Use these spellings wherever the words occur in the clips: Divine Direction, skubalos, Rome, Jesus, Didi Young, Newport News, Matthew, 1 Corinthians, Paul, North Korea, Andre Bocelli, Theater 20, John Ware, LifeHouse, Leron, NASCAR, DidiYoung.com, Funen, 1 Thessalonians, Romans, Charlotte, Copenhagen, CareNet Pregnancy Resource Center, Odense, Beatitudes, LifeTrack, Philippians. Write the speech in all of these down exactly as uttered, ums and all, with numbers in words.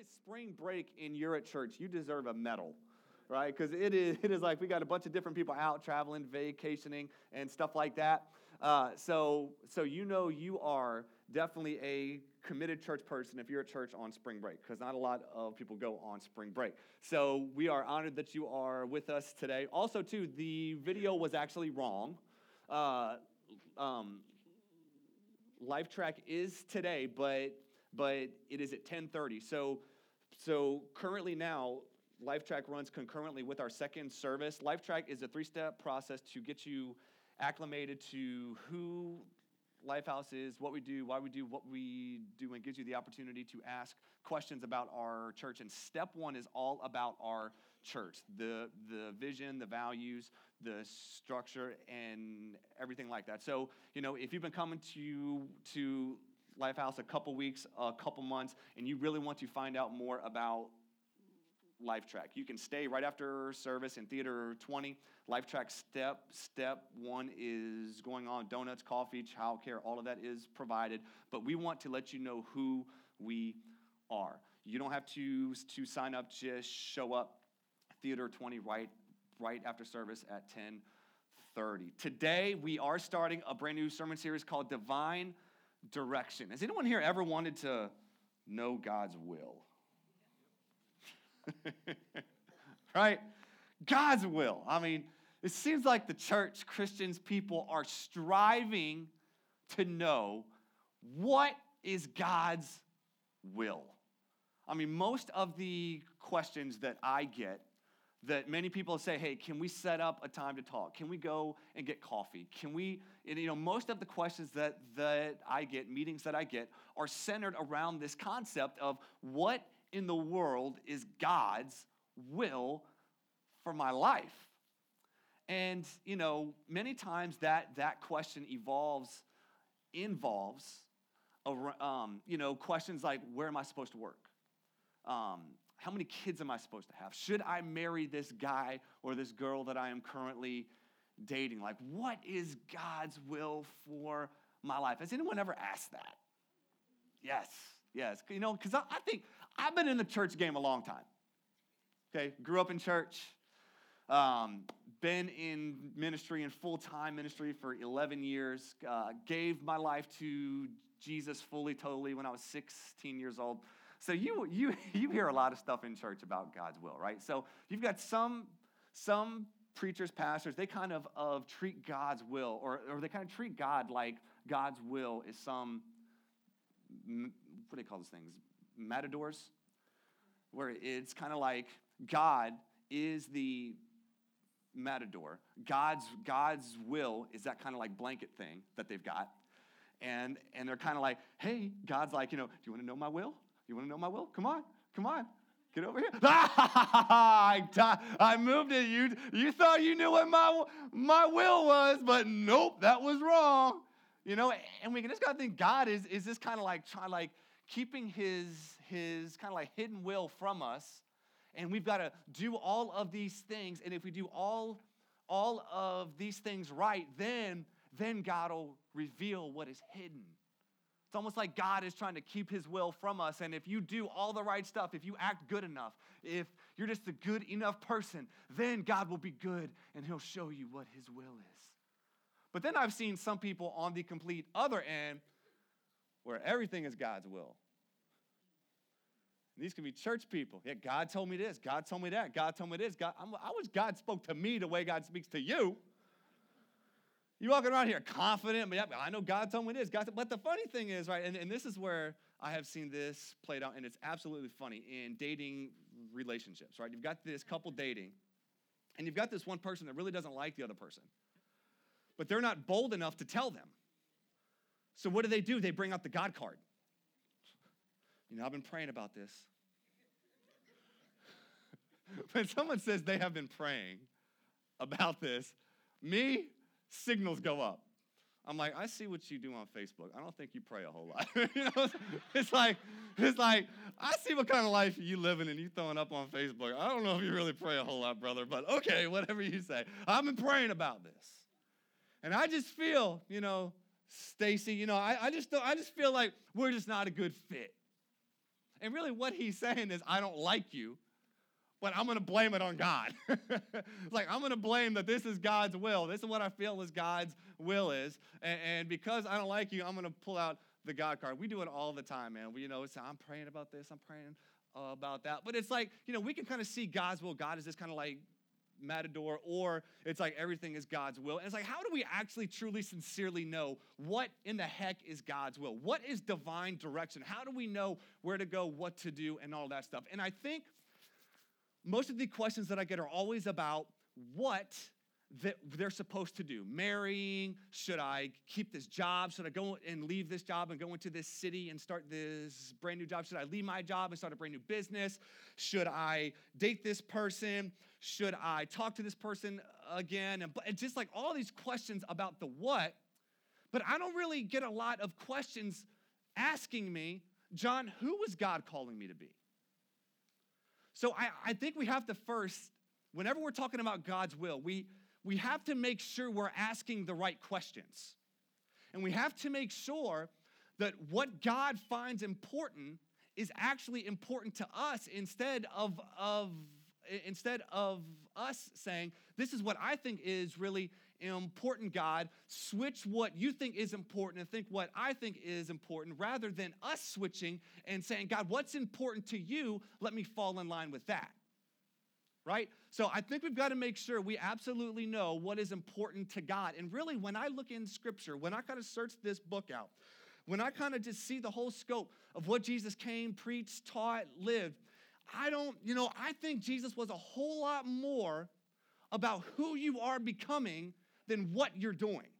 is spring break and you're at church, you deserve a medal, right? Because it is it is like we got a bunch of different people out traveling, vacationing, and stuff like that. Uh, so so you know you are definitely a committed church person if you're at church on spring break, because not a lot of people go on spring break. So we are honored that you are with us today. Also, too, the video was actually wrong. Uh, um, LifeTrack is today, but but it is at ten thirty. So so currently now, LifeTrack runs concurrently with our second service. LifeTrack is a three-step process to get you acclimated to who LifeHouse is, what we do, why we do what we do, and gives you the opportunity to ask questions about our church. And step one is all about our church, the the vision, the values, the structure, and everything like that. So, you know, if you've been coming to to LifeHouse a couple weeks, a couple months, and you really want to find out more about LifeTrack, you can stay right after service in Theater twenty. LifeTrack step, step one is going on. Donuts, coffee, childcare, all of that is provided. But we want to let you know who we are. You don't have to, to sign up, just show up. Theater twenty right, right after service at ten thirty. Today, we are starting a brand new sermon series called Divine Direction. Has anyone here ever wanted to know God's will? Right? God's will. I mean, it seems like the church, Christians, people are striving to know what is God's will. I mean, most of the questions that I get, that many people say, hey, can we set up a time to talk? Can we go and get coffee? Can we, and, you know, most of the questions that, that I get, meetings that I get, are centered around this concept of what in the world is God's will for my life. And, you know, many times that that question evolves, involves, um, you know, questions like, where am I supposed to work? Um, how many kids am I supposed to have? Should I marry this guy or this girl that I am currently dating? Like, what is God's will for my life? Has anyone ever asked that? Yes. Yes, you know, because I think I've been in the church game a long time, okay? Grew up in church, um, been in ministry, in full-time ministry for eleven years, uh, gave my life to Jesus fully, totally when I was sixteen years old. So you you you hear a lot of stuff in church about God's will, right? So you've got some some preachers, pastors, they kind of, of treat God's will, or, or they kind of treat God like God's will is some, what do they call those things, matadors, where it's kind of like God is the matador. God's God's will is that kind of like blanket thing that they've got, and and they're kind of like, hey, God's like, you know, do you want to know my will? You want to know my will? Come on, come on, get over here. I I moved it. You you thought you knew what my my will was, but nope, that was wrong. You know, and we can just kind of think God is is this kind of like trying, like keeping his his kind of like hidden will from us, and we've got to do all of these things. And if we do all all of these things right, then then God will reveal what is hidden. It's almost like God is trying to keep his will from us. And if you do all the right stuff, if you act good enough, if you're just a good enough person, then God will be good and he'll show you what his will is. But then I've seen some people on the complete other end where everything is God's will. And these can be church people. Yeah, God told me this. God told me that. God told me this. God, I'm, I wish God spoke to me the way God speaks to you. You're walking around here confident, but yeah, I know God told me this. God, but the funny thing is, right, and, and this is where I have seen this played out, and it's absolutely funny in dating relationships, right? You've got this couple dating, and you've got this one person that really doesn't like the other person. But they're not bold enough to tell them. So what do they do? They bring out the God card. You know, I've been praying about this. When someone says they have been praying about this, me, signals go up. I'm like, I see what you do on Facebook. I don't think you pray a whole lot. You know, it's like, it's like, I see what kind of life you living and you throwing up on Facebook. I don't know if you really pray a whole lot, brother, but okay, whatever you say. I've been praying about this. And I just feel, you know, Stacy, you know, I, I just I just feel like we're just not a good fit. And really what he's saying is, I don't like you, but I'm going to blame it on God. Like, I'm going to blame that this is God's will. This is what I feel is God's will is. And, and because I don't like you, I'm going to pull out the God card. We do it all the time, man. We, you know, it's, I'm praying about this. I'm praying uh, about that. But it's like, you know, we can kind of see God's will. God is this kind of like matador, or it's like everything is God's will. And it's like, how do we actually truly, sincerely know what in the heck is God's will? What is divine direction? How do we know where to go, what to do, and all that stuff? And I think most of the questions that I get are always about what that they're supposed to do. Marrying, should I keep this job? Should I go and leave this job and go into this city and start this brand new job? Should I leave my job and start a brand new business? Should I date this person? Should I talk to this person again? And, and just like all these questions about the what, but I don't really get a lot of questions asking me, John, who was God calling me to be? So I, I think we have to first, whenever we're talking about God's will, we We have to make sure we're asking the right questions. And we have to make sure that what God finds important is actually important to us instead of, of, instead of us saying, this is what I think is really important, God. Switch what you think is important and think what I think is important, rather than us switching and saying, God, what's important to you? Let me fall in line with that. Right? So I think we've got to make sure we absolutely know what is important to God. And really, when I look in Scripture, when I kind of search this book out, when I kind of just see the whole scope of what Jesus came, preached, taught, lived, I don't, you know, I think Jesus was a whole lot more about who you are becoming than what you're doing.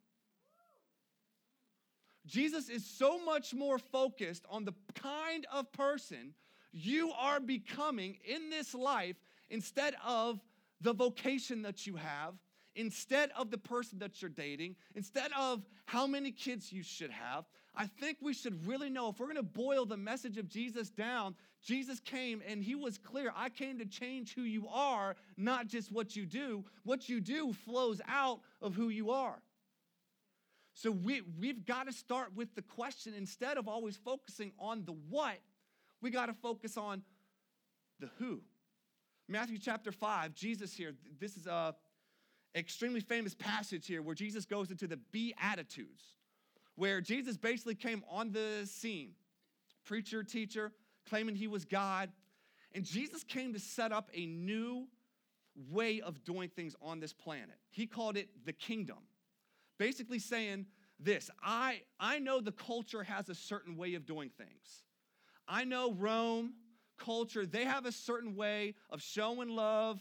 Jesus is so much more focused on the kind of person you are becoming in this life instead of the vocation that you have, instead of the person that you're dating, instead of how many kids you should have. I think we should really know, if we're going to boil the message of Jesus down, Jesus came and he was clear. I came to change who you are, not just what you do. What you do flows out of who you are. So we, we've got to start with the question. Instead of always focusing on the what, we got to focus on the who. Matthew chapter five, Jesus here, this is a extremely famous passage here where Jesus goes into the Beatitudes, where Jesus basically came on the scene, preacher, teacher, claiming he was God. And Jesus came to set up a new way of doing things on this planet. He called it the kingdom, basically saying this, I, I know the culture has a certain way of doing things. I know Rome culture, they have a certain way of showing love,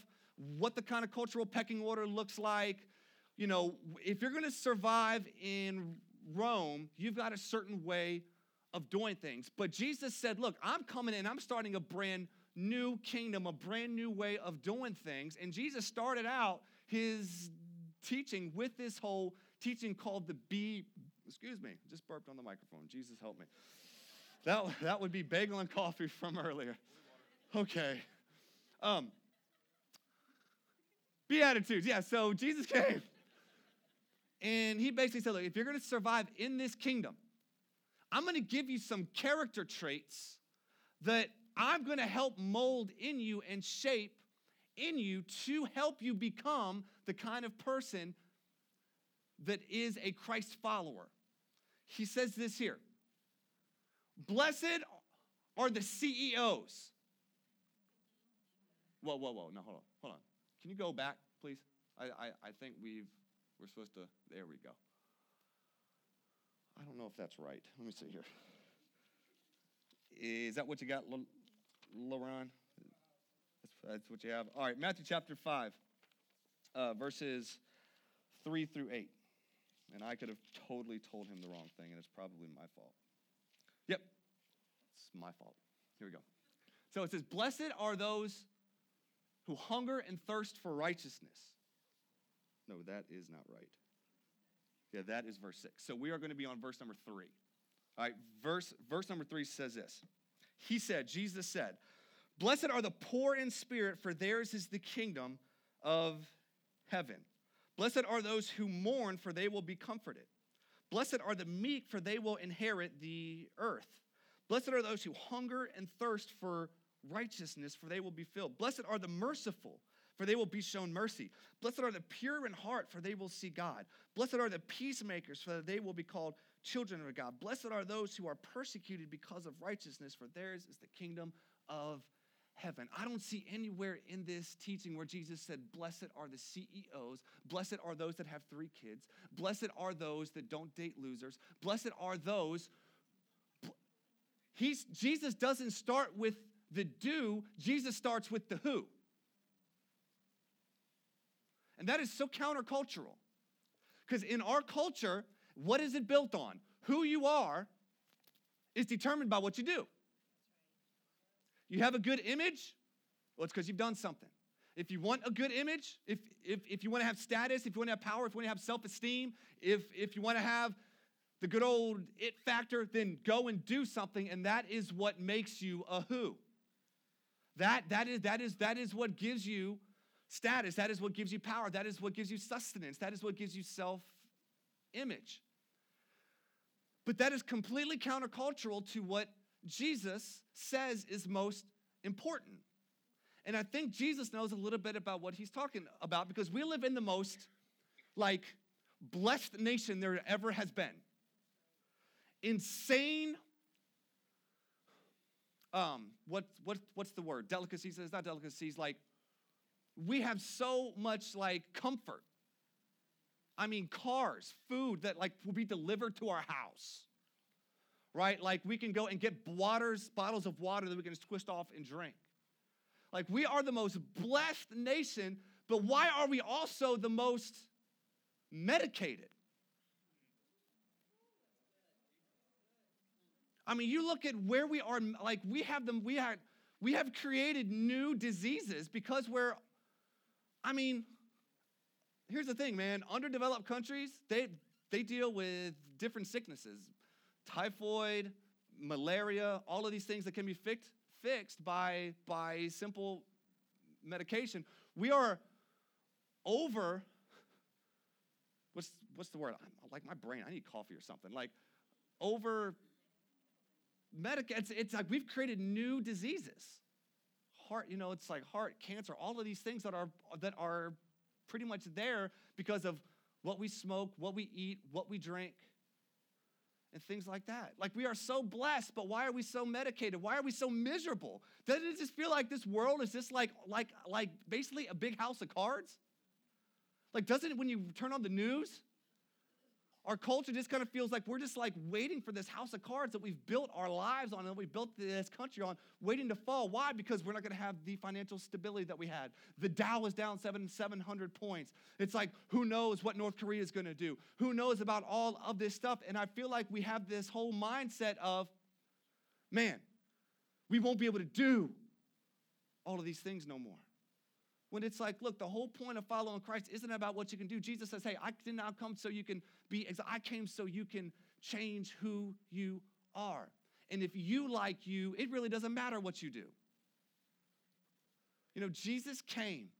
what the kind of cultural pecking order looks like. You know, if you're going to survive in Rome, you've got a certain way of doing things. But Jesus said, look, I'm coming in, I'm starting a brand new kingdom, a brand new way of doing things. And Jesus started out his teaching with this whole teaching called the B, excuse me, just burped on the microphone. Jesus help me. That, that would be bagel and coffee from earlier. Okay. Um, Beatitudes, yeah, so Jesus came. And he basically said, look, if you're going to survive in this kingdom, I'm going to give you some character traits that I'm going to help mold in you and shape in you to help you become the kind of person that is a Christ follower. He says this here. Blessed are the C E Os. Whoa, whoa, whoa. No, hold on. Hold on. Can you go back, please? I, I, I think we've, we're supposed to, there we go. I don't know if that's right. Let me see here. Is that what you got, Leron? L- that's, that's what you have. All right, Matthew chapter five, uh, verses three through eight. And I could have totally told him the wrong thing, and it's probably my fault. Yep, it's my fault. Here we go. So it says, blessed are those who hunger and thirst for righteousness. No, that is not right. Yeah, that is verse six. So we are going to be on verse number three. All right, verse, verse number three says this. He said, Jesus said, blessed are the poor in spirit, for theirs is the kingdom of heaven. Blessed are those who mourn, for they will be comforted. Blessed are the meek, for they will inherit the earth. Blessed are those who hunger and thirst for righteousness, for they will be filled. Blessed are the merciful, for they will be shown mercy. Blessed are the pure in heart, for they will see God. Blessed are the peacemakers, for they will be called children of God. Blessed are those who are persecuted because of righteousness, for theirs is the kingdom of heaven. I don't see anywhere in this teaching where Jesus said, blessed are the C E Os, blessed are those that have three kids, blessed are those that don't date losers, blessed are those. He's, Jesus doesn't start with the do, Jesus starts with the who. And that is so countercultural. Because in our culture, what is it built on? Who you are is determined by what you do. You have a good image? Well, it's because you've done something. If you want a good image, if if, if you want to have status, if you want to have power, if you want to have self-esteem, if, if you want to have the good old it factor, then go and do something, and that is what makes you a who. That, that, is, that, is, that is what gives you status, that is what gives you power, that is what gives you sustenance, that is what gives you self-image. But that is completely countercultural to what Jesus says is most important. And I think Jesus knows a little bit about what he's talking about, because we live in the most, like, blessed nation there ever has been. Insane, um, what, what, what's the word? Delicacies, it's not delicacies, like, we have so much like comfort. I mean, cars, food that like will be delivered to our house, right? Like we can go and get waters, bottles of water that we can just twist off and drink. Like we are the most blessed nation, but why are we also the most medicated? I mean, you look at where we are, like we have them, we have, we have created new diseases because we're, I mean, here's the thing, man. Underdeveloped countries, they they deal with different sicknesses. Typhoid, malaria, all of these things that can be fixed fixed by, by simple medication. We are over, what's what's the word? I'm, like my brain, I need coffee or something. Like over medic, it's, it's like we've created new diseases. Heart, you know, it's like heart, cancer, all of these things that are that are pretty much there because of what we smoke, what we eat, what we drink, and things like that. Like we are so blessed, but why are we so medicated? Why are we so miserable? Doesn't it just feel like this world is just like like like basically a big house of cards? Like doesn't it, when you turn on the news, our culture just kind of feels like we're just like waiting for this house of cards that we've built our lives on and we built this country on, waiting to fall. Why? Because we're not going to have the financial stability that we had. The Dow is down seven hundred points. It's like, who knows what North Korea is going to do? Who knows about all of this stuff? And I feel like we have this whole mindset of, man, we won't be able to do all of these things no more. When it's like, look, the whole point of following Christ isn't about what you can do. Jesus says, hey, I did not come so you can be, ex- I came so you can change who you are. And if you like you, it really doesn't matter what you do. You know, Jesus came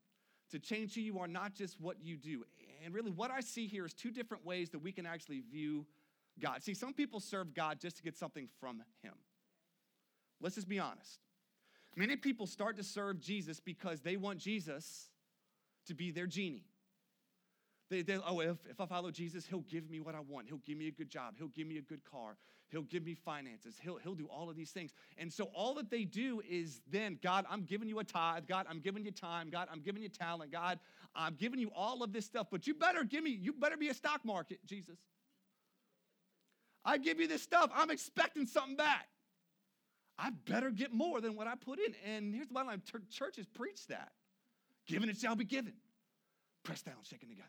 to change who you are, not just what you do. And really what I see here is two different ways that we can actually view God. See, some people serve God just to get something from him. Let's just be honest. Many people start to serve Jesus because they want Jesus to be their genie. They, they oh, if, if I follow Jesus, he'll give me what I want. He'll give me a good job. He'll give me a good car. He'll give me finances. He'll, he'll do all of these things. And so all that they do is then, God, I'm giving you a tithe. God, I'm giving you time. God, I'm giving you talent. God, I'm giving you all of this stuff. But you better give me, you better be a stock market, Jesus. I give you this stuff. I'm expecting something back. I better get more than what I put in. And here's the bottom line. T- churches preach that. Given it shall be given. Pressed down, shaken together.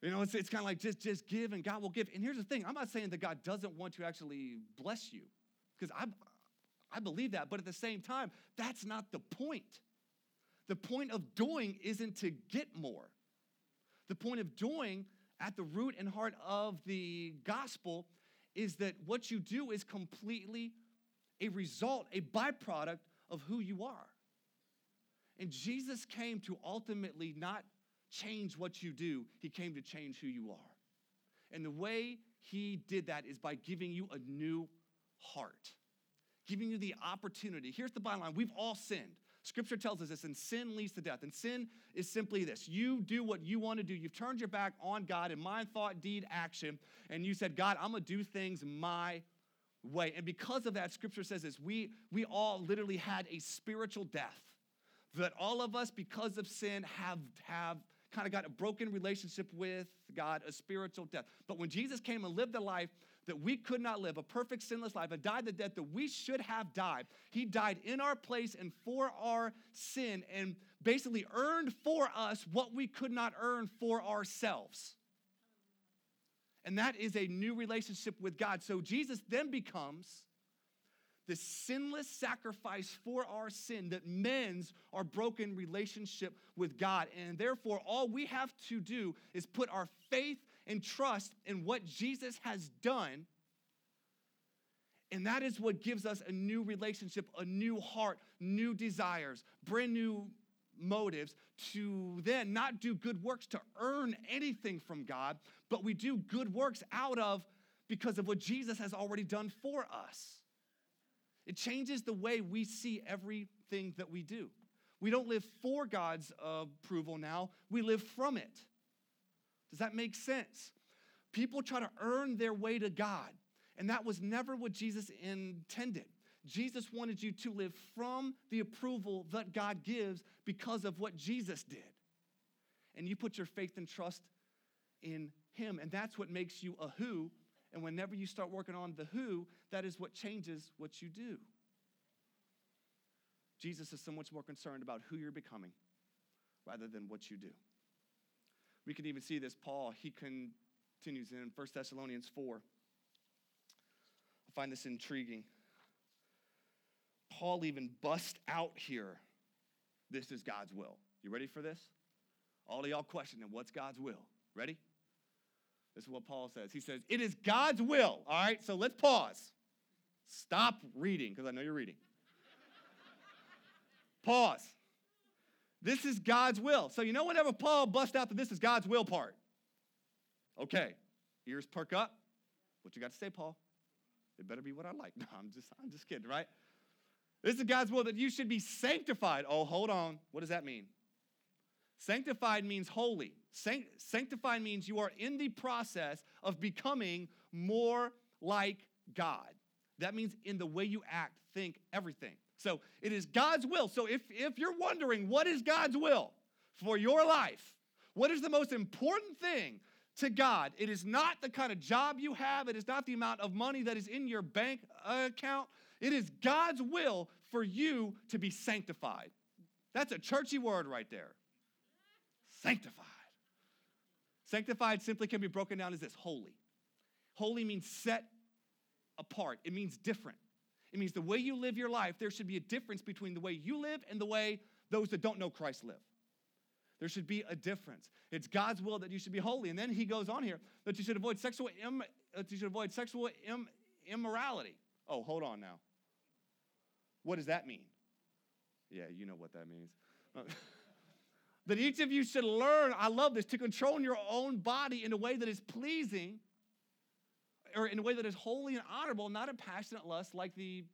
You know, it's, it's kind of like just, just give and God will give. And here's the thing. I'm not saying that God doesn't want to actually bless you, because I, I believe that. But at the same time, that's not the point. The point of doing isn't to get more. The point of doing at the root and heart of the gospel is that what you do is completely a result, a byproduct of who you are. And Jesus came to ultimately not change what you do. He came to change who you are. And the way he did that is by giving you a new heart, giving you the opportunity. Here's the bottom line. We've all sinned. Scripture tells us this, and sin leads to death. And sin is simply this. You do what you want to do. You've turned your back on God in mind, thought, deed, action, and you said, God, I'm going to do things my way. And because of that, Scripture says this. We, we all literally had a spiritual death that all of us, because of sin, have have kind of got a broken relationship with God, a spiritual death. But when Jesus came and lived the life that we could not live, a perfect, sinless life, and died the death that we should have died, he died in our place and for our sin and basically earned for us what we could not earn for ourselves. And that is a new relationship with God. So Jesus then becomes the sinless sacrifice for our sin that mends our broken relationship with God. And therefore, all we have to do is put our faith and trust in what Jesus has done. And that is what gives us a new relationship, a new heart, new desires, brand new motives to then not do good works to earn anything from God, but we do good works out of because of what Jesus has already done for us. It changes the way we see everything that we do. We don't live for God's approval now. We live from it. Does that make sense? People try to earn their way to God, and that was never what Jesus intended. Jesus wanted you to live from the approval that God gives because of what Jesus did. And you put your faith and trust in him, and that's what makes you a who. And whenever you start working on the who, that is what changes what you do. Jesus is so much more concerned about who you're becoming rather than what you do. We can even see this. Paul, he continues in First Thessalonians four. I find this intriguing. Paul even busts out here, this is God's will. You ready for this? All of y'all questioning, what's God's will? Ready? This is what Paul says. He says, it is God's will. All right, so let's pause. Stop reading, because I know you're reading. Pause. This is God's will. So you know whenever Paul busts out that this is God's will part. Okay, ears perk up. What you got to say, Paul? It better be what I like. No, I'm just, I'm just kidding, right? This is God's will that you should be sanctified. Oh, hold on. What does that mean? Sanctified means holy. Sanctified means you are in the process of becoming more like God. That means in the way you act, think, everything. So it is God's will. So if, if you're wondering what is God's will for your life, what is the most important thing to God, it is not the kind of job you have. It is not the amount of money that is in your bank account. It is God's will for you to be sanctified. That's a churchy word right there. Sanctified. Sanctified simply can be broken down as this, holy. Holy means set apart. It means different. It means the way you live your life, there should be a difference between the way you live and the way those that don't know Christ live. There should be a difference. It's God's will that you should be holy. And then he goes on here, that you should avoid sexual, im- that you should avoid sexual im- immorality. Oh, hold on now. What does that mean? Yeah, you know what that means. That each of you should learn, I love this, to control your own body in a way that is pleasing, or in a way that is holy and honorable, not in passionate lust like the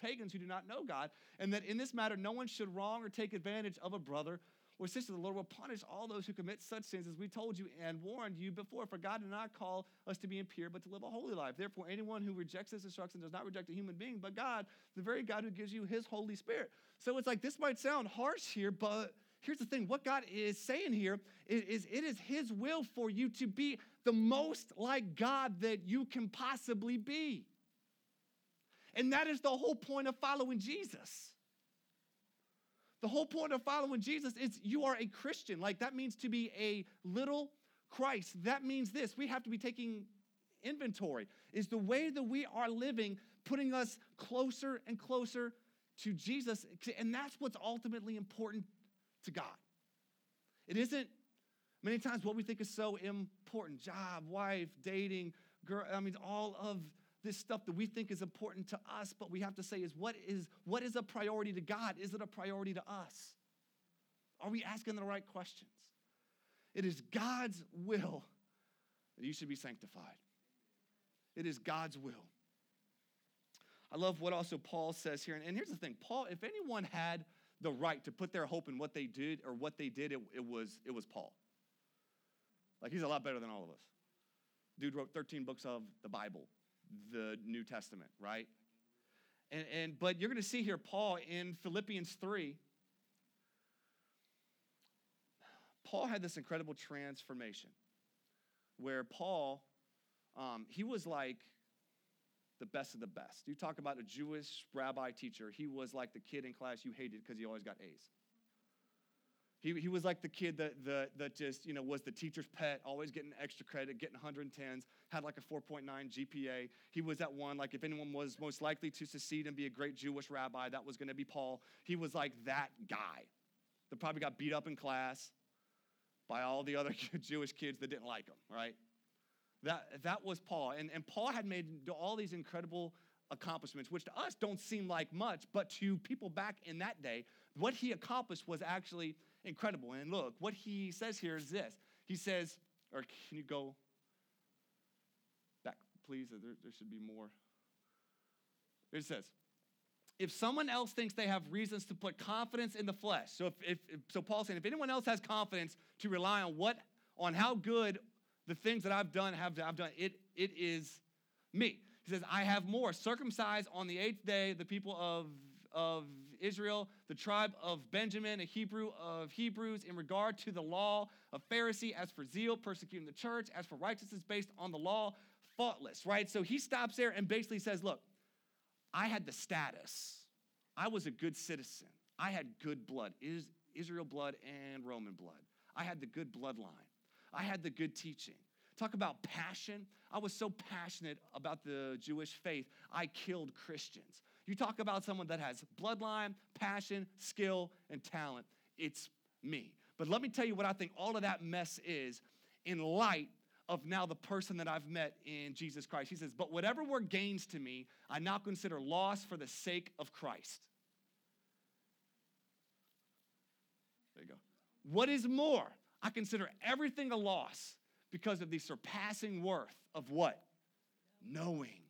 pagans who do not know God, and that in this matter no one should wrong or take advantage of a brother or sister. The Lord will punish all those who commit such sins, as we told you and warned you before, for God did not call us to be impure, but to live a holy life. Therefore, anyone who rejects this instruction does not reject a human being, but God, the very God who gives you his Holy Spirit. So it's like, this might sound harsh here, but here's the thing. What God is saying here is, is it is his will for you to be the most like God that you can possibly be. And that is the whole point of following Jesus. The whole point of following Jesus is you are a Christian. Like, that means to be a little Christ. That means this. We have to be taking inventory. Is the way that we are living putting us closer and closer to Jesus? And that's what's ultimately important to God. It isn't many times what we think is so important, job, wife, dating, girl, I mean, all of this stuff that we think is important to us, but we have to say is what is what is a priority to God? Is it a priority to us? Are we asking the right questions? It is God's will that you should be sanctified. It is God's will. I love what also Paul says here. And, and here's the thing, Paul, if anyone had the right to put their hope in what they did or what they did, it, it was it was Paul. Like, he's a lot better than all of us. Dude wrote thirteen books of the Bible, the New Testament, right? And, and but you're going to see here Paul in Philippians three, Paul had this incredible transformation where Paul, um, he was like the best of the best. You talk about a Jewish rabbi teacher. He was like the kid in class you hated because he always got A's. He, he was like the kid that, the, that just, you know, was the teacher's pet, always getting extra credit, getting one hundred tens, had like a four point nine G P A. He was that one, like if anyone was most likely to succeed and be a great Jewish rabbi, that was going to be Paul. He was like that guy that probably got beat up in class by all the other Jewish kids that didn't like him, right? That that was Paul. And, and Paul had made all these incredible accomplishments, which to us don't seem like much, but to people back in that day, what he accomplished was actually incredible. And look, what he says here is this. He says, or can you go back, please? There, there should be more. It says, if someone else thinks they have reasons to put confidence in the flesh, so if, if, if so Paul's saying, if anyone else has confidence to rely on what, on how good the things that I've done, have I've done, it, it is me. He says, I have more. Circumcised on the eighth day, the people of, of Israel, the tribe of Benjamin, a Hebrew of Hebrews, in regard to the law, a Pharisee, as for zeal, persecuting the church, as for righteousness based on the law, faultless, right? So he stops there and basically says, look, I had the status. I was a good citizen. I had good blood, is Israel blood and Roman blood. I had the good bloodline. I had the good teaching. Talk about passion. I was so passionate about the Jewish faith, I killed Christians. You talk about someone that has bloodline, passion, skill, and talent. It's me. But let me tell you what I think all of that mess is in light of now the person that I've met in Jesus Christ. He says, but whatever were gains to me, I now consider loss for the sake of Christ. There you go. What is more? I consider everything a loss because of the surpassing worth of what? Knowing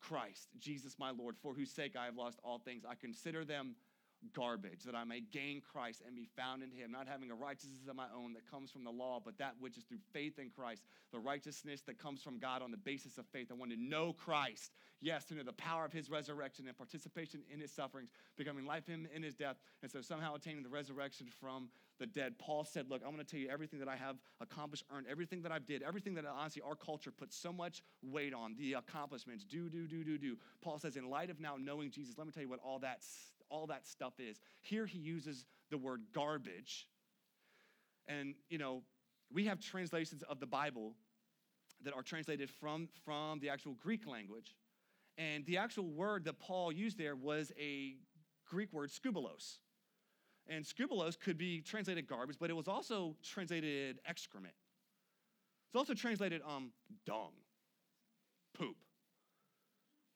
Christ, Jesus my Lord, for whose sake I have lost all things. I consider them garbage, that I may gain Christ and be found in him, not having a righteousness of my own that comes from the law, but that which is through faith in Christ, the righteousness that comes from God on the basis of faith. I want to know Christ, yes, to know the power of his resurrection and participation in his sufferings, becoming like him in his death, and so somehow attaining the resurrection from the dead. Paul said, look, I'm going to tell you everything that I have accomplished, earned, everything that I've did, everything that honestly our culture puts so much weight on, the accomplishments, do, do, do, do, do. Paul says, in light of now knowing Jesus, let me tell you what all that, all that stuff is. Here he uses the word garbage. And, you know, we have translations of the Bible that are translated from, from the actual Greek language. And the actual word that Paul used there was a Greek word, skubalos. And skubalos could be translated garbage, but it was also translated excrement. It's also translated um, dung, poop. It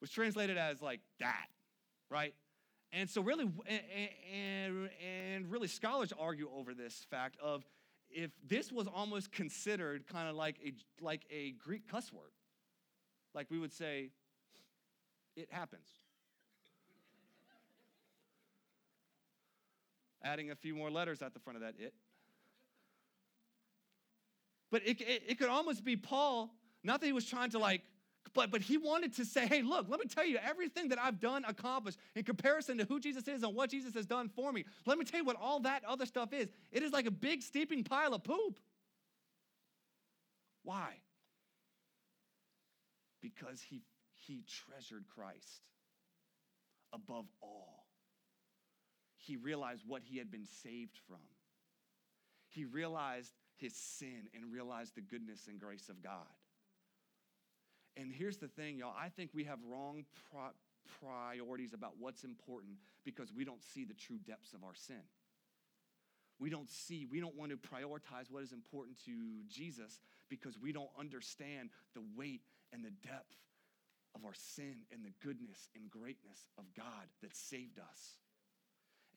was translated as like that, right? And so really, and, and really scholars argue over this fact of if this was almost considered kind of like a, like a Greek cuss word. Like we would say, it happens. Adding a few more letters at the front of that it. But it, it, it could almost be Paul, not that he was trying to like, but but he wanted to say, hey, look, let me tell you everything that I've done, accomplished, in comparison to who Jesus is and what Jesus has done for me. Let me tell you what all that other stuff is. It is like a big steeping pile of poop. Why? Because he he treasured Christ above all. He realized what he had been saved from. He realized his sin and realized the goodness and grace of God. And here's the thing, y'all. I think we have wrong pro- priorities about what's important because we don't see the true depths of our sin. We don't see, we don't want to prioritize what is important to Jesus because we don't understand the weight and the depth of our sin and the goodness and greatness of God that saved us.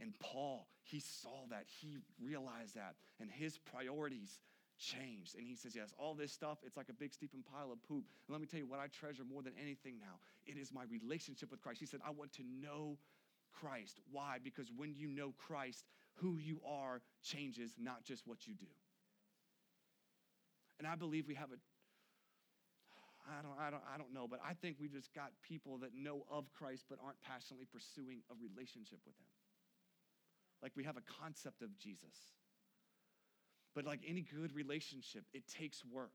And Paul, he saw that, he realized that, and his priorities changed. And he says, yes, all this stuff, it's like a big steeping pile of poop. And let me tell you what I treasure more than anything now. It is my relationship with Christ. He said, I want to know Christ. Why? Because when you know Christ, who you are changes, not just what you do. And I believe we have a, I don't, I don't, I don't know, but I think we just got people that know of Christ but aren't passionately pursuing a relationship with him. Like we have a concept of Jesus. But like any good relationship, it takes work.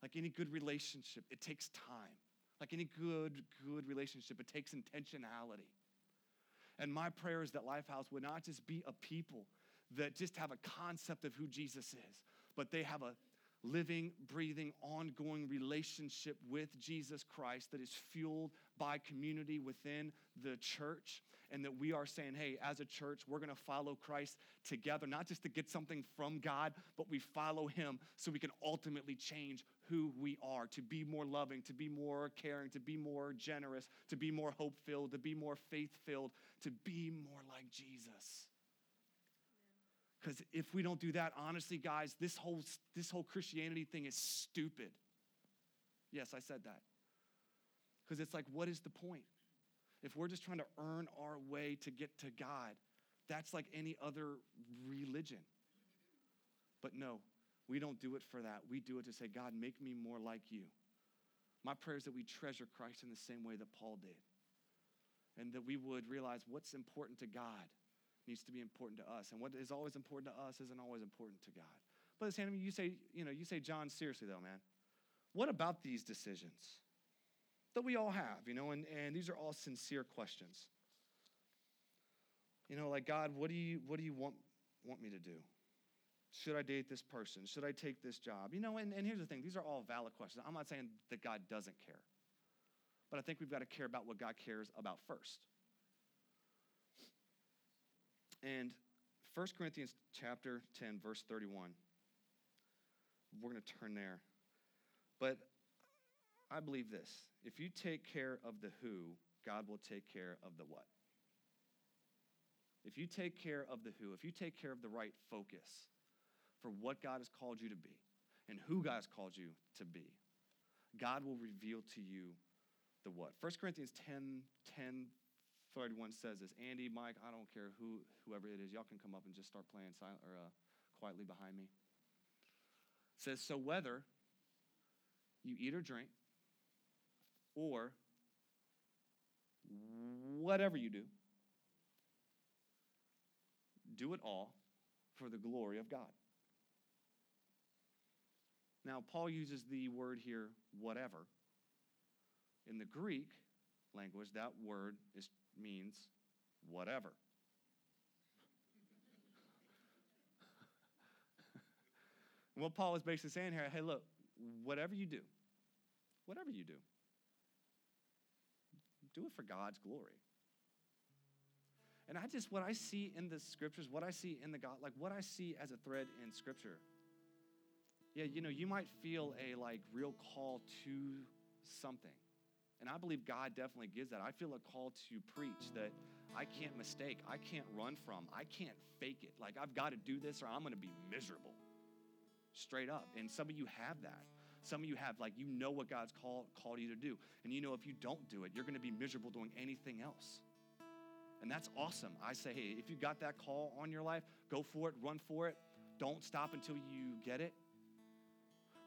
Like any good relationship, it takes time. Like any good, good relationship, it takes intentionality. And my prayer is that LifeHouse would not just be a people that just have a concept of who Jesus is, but they have a living, breathing, ongoing relationship with Jesus Christ that is fueled by community within the church, and that we are saying, hey, as a church, we're going to follow Christ together, not just to get something from God, but we follow him so we can ultimately change who we are, to be more loving, to be more caring, to be more generous, to be more hope-filled, to be more faith-filled, to be more like Jesus. Because if we don't do that, honestly, guys, this whole this whole Christianity thing is stupid. Yes, I said that. Because it's like, what is the point? If we're just trying to earn our way to get to God, that's like any other religion. But no, we don't do it for that. We do it to say, God, make me more like you. My prayer is that we treasure Christ in the same way that Paul did. And that we would realize what's important to God needs to be important to us. And what is always important to us isn't always important to God. But this hand, you say, you know, you say, John, seriously though, man, what about these decisions that we all have, you know, and, and these are all sincere questions. You know, like, God, what do you what do you want want me to do? Should I date this person? Should I take this job? You know, and, and here's the thing, these are all valid questions. I'm not saying that God doesn't care, but I think we've got to care about what God cares about first. And First Corinthians chapter ten, verse thirty-one, we're going to turn there. But I believe this. If you take care of the who, God will take care of the what. If you take care of the who, if you take care of the right focus for what God has called you to be and who God has called you to be, God will reveal to you the what. First Corinthians ten ten. thirty-one says this. Andy, Mike, I don't care who, whoever it is. Y'all can come up and just start playing silent, or uh, quietly behind me. It says, so whether you eat or drink or whatever you do, do it all for the glory of God. Now, Paul uses the word here, whatever. In the Greek language, that word is means whatever. What Paul is basically saying here, hey, look, whatever you do, whatever you do, do it for God's glory. And I just, what I see in the scriptures, what I see in the God, like what I see as a thread in scripture. Yeah, you know, you might feel a like real call to something. And I believe God definitely gives that. I feel a call to preach that I can't mistake. I can't run from. I can't fake it. Like, I've got to do this or I'm going to be miserable. Straight up. And some of you have that. Some of you have, like, you know what God's called called you to do. And you know if you don't do it, you're going to be miserable doing anything else. And that's awesome. I say, hey, if you got that call on your life, go for it. Run for it. Don't stop until you get it.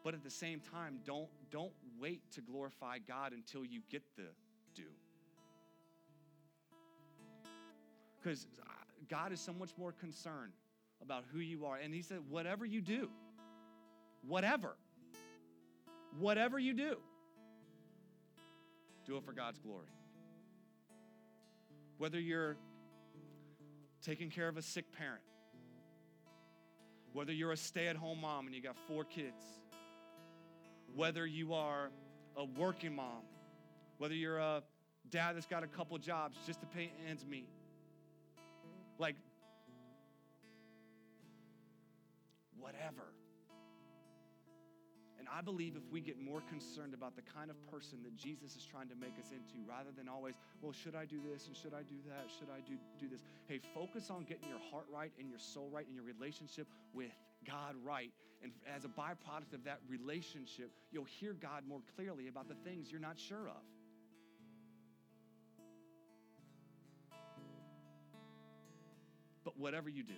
But at the same time, don't, don't wait to glorify God until you get the do. Because God is so much more concerned about who you are. And he said, whatever you do, whatever, whatever you do, do it for God's glory. Whether you're taking care of a sick parent, whether you're a stay-at-home mom and you got four kids, whether you are a working mom, whether you're a dad that's got a couple jobs just to pay ends meet, like, whatever. And I believe if we get more concerned about the kind of person that Jesus is trying to make us into, rather than always, well, should I do this and should I do that? Should I do, do this? Hey, focus on getting your heart right and your soul right and your relationship with God right. And as a byproduct of that relationship, you'll hear God more clearly about the things you're not sure of. But whatever you do,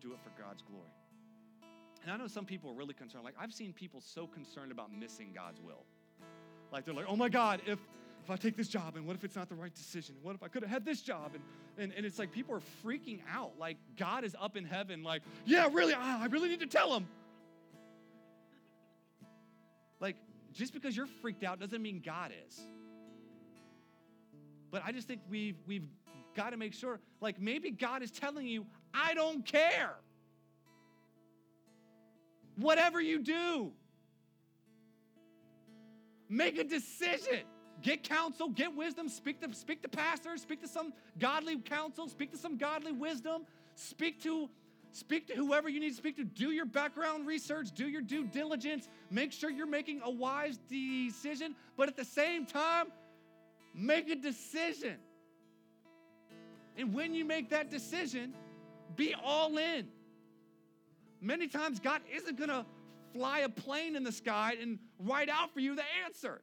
do it for God's glory. And I know some people are really concerned. Like, I've seen people so concerned about missing God's will. Like, they're like, oh my God, if if I take this job, and what if it's not the right decision? And what if I could have had this job? And, and and it's like people are freaking out. Like, God is up in heaven like, yeah, really, I really need to tell him. Like, just because you're freaked out doesn't mean God is. But I just think we've, we've got to make sure, like, maybe God is telling you, I don't care. Whatever you do, make a decision. Get counsel, get wisdom, speak to, speak to pastors, speak to some godly counsel, speak to some godly wisdom, speak to, speak to whoever you need to speak to. Do your background research, do your due diligence, make sure you're making a wise decision, but at the same time, make a decision. And when you make that decision, be all in. Many times God isn't going to fly a plane in the sky and write out for you the answer.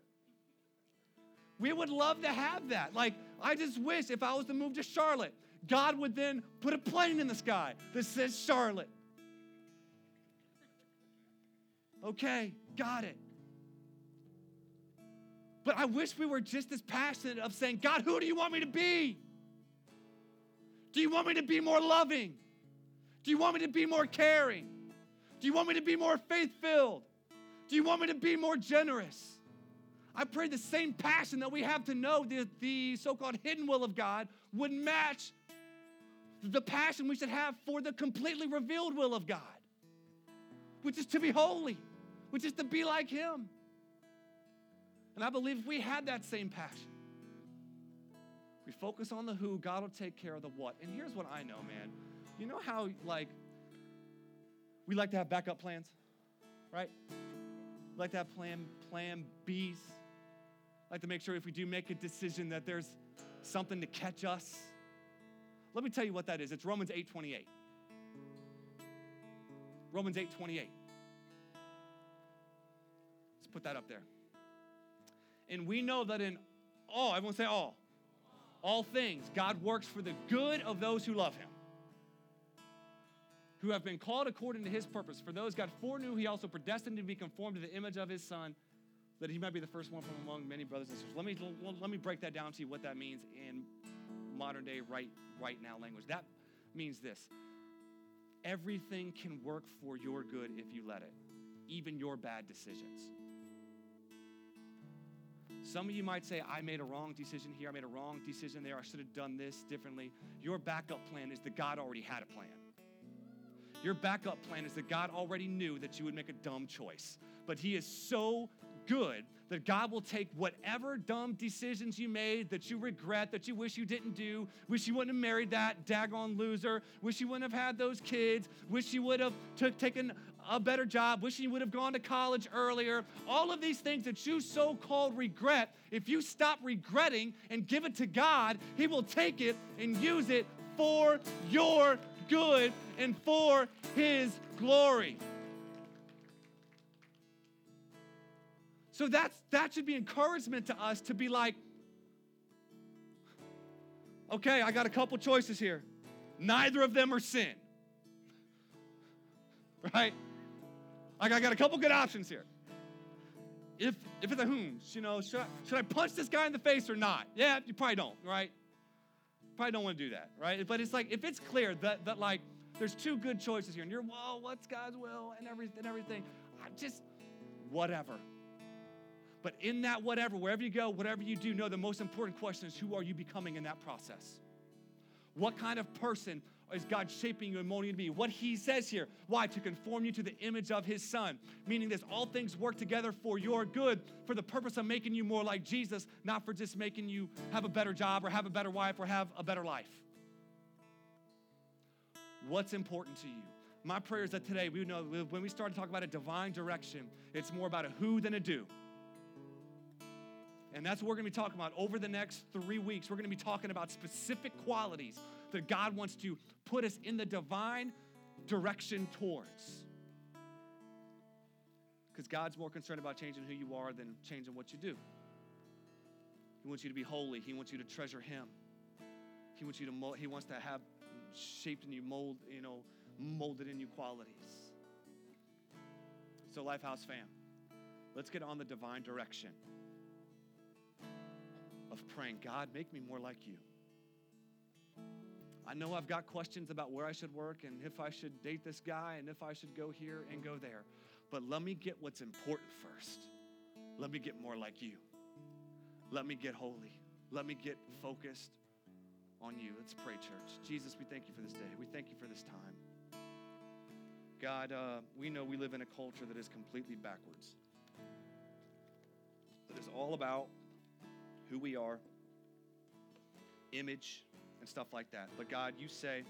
We would love to have that. Like, I just wish if I was to move to Charlotte, God would then put a plane in the sky that says Charlotte. Okay, got it. But I wish we were just as passionate of saying, God, who do you want me to be? Do you want me to be more loving? Do you want me to be more caring? Do you want me to be more faith-filled? Do you want me to be more generous? I pray the same passion that we have to know the, the so-called hidden will of God would match the passion we should have for the completely revealed will of God, which is to be holy, which is to be like him. And I believe if we had that same passion, we focus on the who, God will take care of the what. And here's what I know, man. You know how, like, we like to have backup plans, right? We like to have plan, plan Bs. Like to make sure if we do make a decision that there's something to catch us. Let me tell you what that is. It's Romans eight twenty-eight. Romans eight twenty-eight. Let's put that up there. And we know that in all, everyone say all. All things, God works for the good of those who love him, who have been called according to his purpose. For those God foreknew, he also predestined to be conformed to the image of his son, that he might be the first one from among many brothers and sisters. Let me let me break that down to you, what that means in modern day, right, right now language. That means this. Everything can work for your good if you let it, even your bad decisions. Some of you might say, I made a wrong decision here, I made a wrong decision there, I should have done this differently. Your backup plan is that God already had a plan. Your backup plan is that God already knew that you would make a dumb choice. But he is so good that God will take whatever dumb decisions you made that you regret, that you wish you didn't do, wish you wouldn't have married that daggone loser, wish you wouldn't have had those kids, wish you would have t- taken a better job, wish you would have gone to college earlier. All of these things that you so-called regret, if you stop regretting and give it to God, he will take it and use it for your good and for his glory. So that's that should be encouragement to us to be like, okay, I got a couple choices here. Neither of them are sin. Right? Like, I got a couple good options here. If if it's a whom, you know, should I, should I punch this guy in the face or not? Yeah, you probably don't, right? Probably don't want to do that, right? But it's like, if it's clear that that like there's two good choices here, and you're, whoa, what's God's will and everything, everything, I just, whatever. But in that whatever, wherever you go, whatever you do, know the most important question is, who are you becoming in that process? What kind of person is God shaping you and molding you to be? What he says here, why? To conform you to the image of his son. Meaning this, all things work together for your good, for the purpose of making you more like Jesus, not for just making you have a better job or have a better wife or have a better life. What's important to you? My prayer is that today, we know when we start to talk about a divine direction, it's more about a who than a do. And that's what we're going to be talking about over the next three weeks. We're going to be talking about specific qualities that God wants to put us in the divine direction towards. Because God's more concerned about changing who you are than changing what you do. He wants you to be holy. He wants you to treasure Him. He wants you to mold, He wants to have shaped in you, mold, you know, molded in you qualities. So, LifeHouse fam, let's get on the divine direction of praying, God, make me more like you. I know I've got questions about where I should work and if I should date this guy and if I should go here and go there. But let me get what's important first. Let me get more like you. Let me get holy. Let me get focused on you. Let's pray, church. Jesus, we thank you for this day. We thank you for this time. God, uh, we know we live in a culture that is completely backwards. That is all about who we are, image, and stuff like that. But God, you say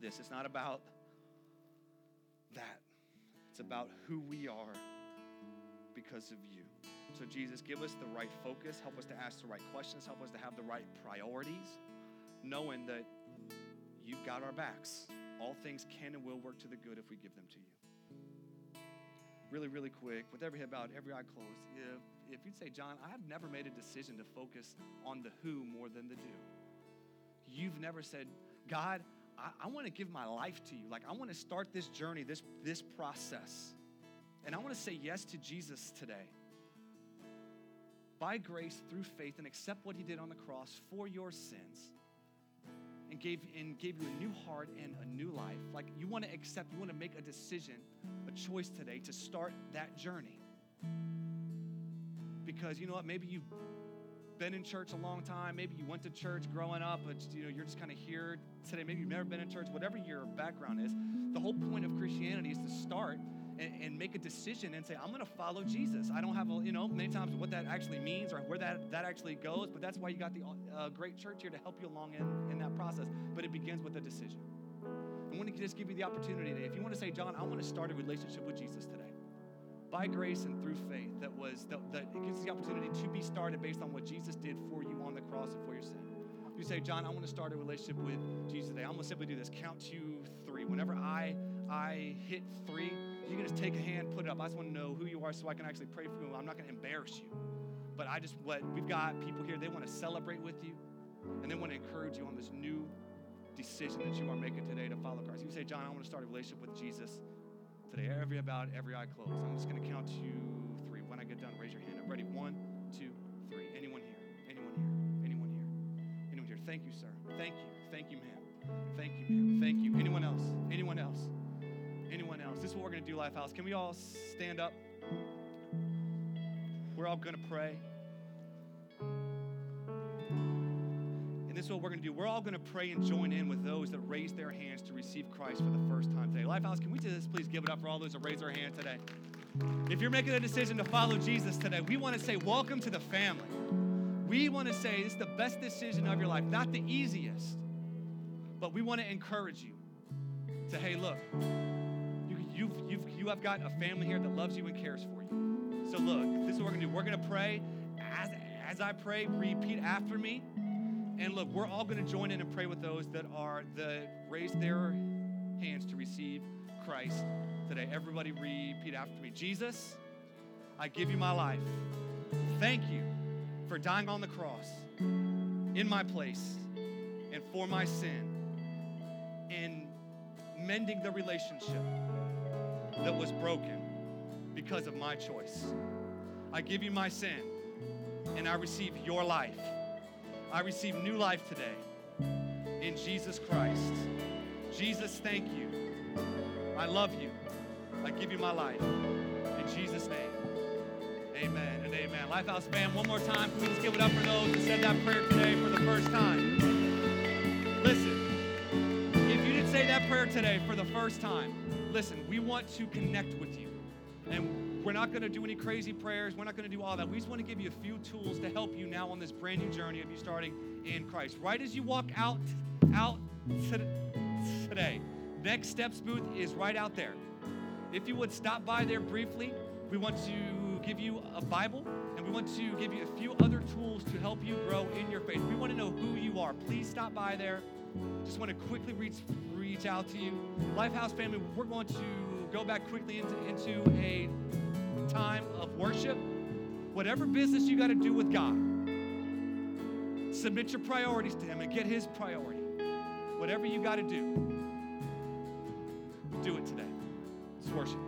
this. It's not about that. It's about who we are because of you. So Jesus, give us the right focus. Help us to ask the right questions. Help us to have the right priorities, knowing that you've got our backs. All things can and will work to the good if we give them to you. Really, really quick, with every head bowed, every eye closed, if, if you'd say, John, I've never made a decision to focus on the who more than the do. You've never said, God, I, I want to give my life to you. Like, I want to start this journey, this, this process. And I want to say yes to Jesus today. By grace, through faith, and accept what he did on the cross for your sins. And gave, and gave you a new heart and a new life. Like, you want to accept, you want to make a decision, a choice today to start that journey. Because, you know what, maybe you've been in church a long time. Maybe you went to church growing up, but you know, you're just kind of here today. Maybe you've never been in church. Whatever your background is, the whole point of Christianity is to start and, and make a decision and say, I'm going to follow Jesus. I don't have a, you know, many times what that actually means or where that, that actually goes, but that's why you got the uh, great church here to help you along in, in that process. But it begins with a decision. I want to just give you the opportunity today. If you want to say, John, I want to start a relationship with Jesus today. By grace and through faith, that was that it gives you the opportunity to be started based on what Jesus did for you on the cross and for your sin. You say, John, I want to start a relationship with Jesus today. I'm gonna simply do this. Count to three. Whenever I I hit three, you can just take a hand, put it up. I just want to know who you are, so I can actually pray for you. I'm not gonna embarrass you, but I just what we've got people here. They want to celebrate with you, and they want to encourage you on this new decision that you are making today to follow Christ. You say, John, I want to start a relationship with Jesus today. Every about every eye closed. I'm just going to count to three. When I get done, raise your hand up. Ready? One, two, three. Anyone here? Anyone here? Anyone here? Anyone here? Thank you, sir. Thank you. Thank you, ma'am. Thank you, ma'am. Thank you. Anyone else? Anyone else? Anyone else? This is what we're going to do, LifeHouse. Can we all stand up? We're all going to pray. And this is what we're going to do. We're all going to pray and join in with those that raise their hands to receive Christ for the first time today. LifeHouse, can we just please give it up for all those that raise their hand today? If you're making a decision to follow Jesus today, we want to say welcome to the family. We want to say it's the best decision of your life, not the easiest, but we want to encourage you to, hey, look, you you've, you've, you have got a family here that loves you and cares for you. So look, this is what we're going to do. We're going to pray. As, as I pray, repeat after me. And look, we're all going to join in and pray with those that are that raise their hands to receive Christ today. Everybody repeat after me. Jesus, I give you my life. Thank you for dying on the cross in my place and for my sin and mending the relationship that was broken because of my choice. I give you my sin and I receive your life. I receive new life today in Jesus Christ. Jesus, thank you. I love you. I give you my life. In Jesus' name, amen and amen. LifeHouse fam, one more time. Can we just give it up for those that said that prayer today for the first time? Listen, if you did say that prayer today for the first time, listen, we want to connect with you. And we're not going to do any crazy prayers. We're not going to do all that. We just want to give you a few tools to help you now on this brand new journey of you starting in Christ. Right as you walk out, out to, today, Next Steps booth is right out there. If you would stop by there briefly, we want to give you a Bible and we want to give you a few other tools to help you grow in your faith. We want to know who you are. Please stop by there. Just want to quickly reach, reach out to you. LifeHouse family, we're going to go back quickly into, into a time of worship, whatever business you got to do with God, submit your priorities to Him and get His priority. Whatever you got to do, do it today. It's worship.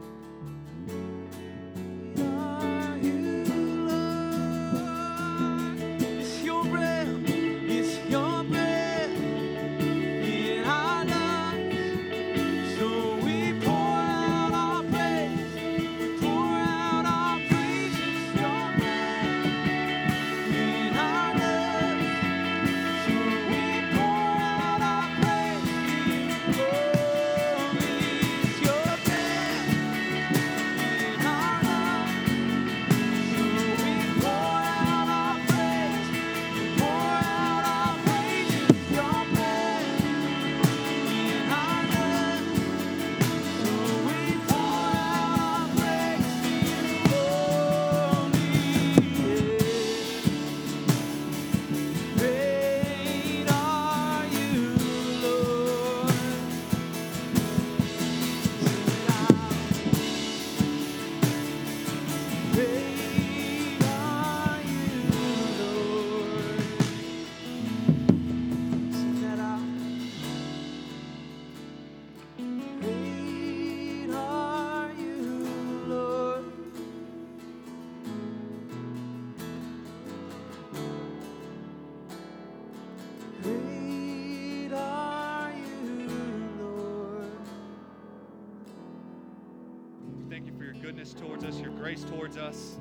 Towards us, your grace towards us.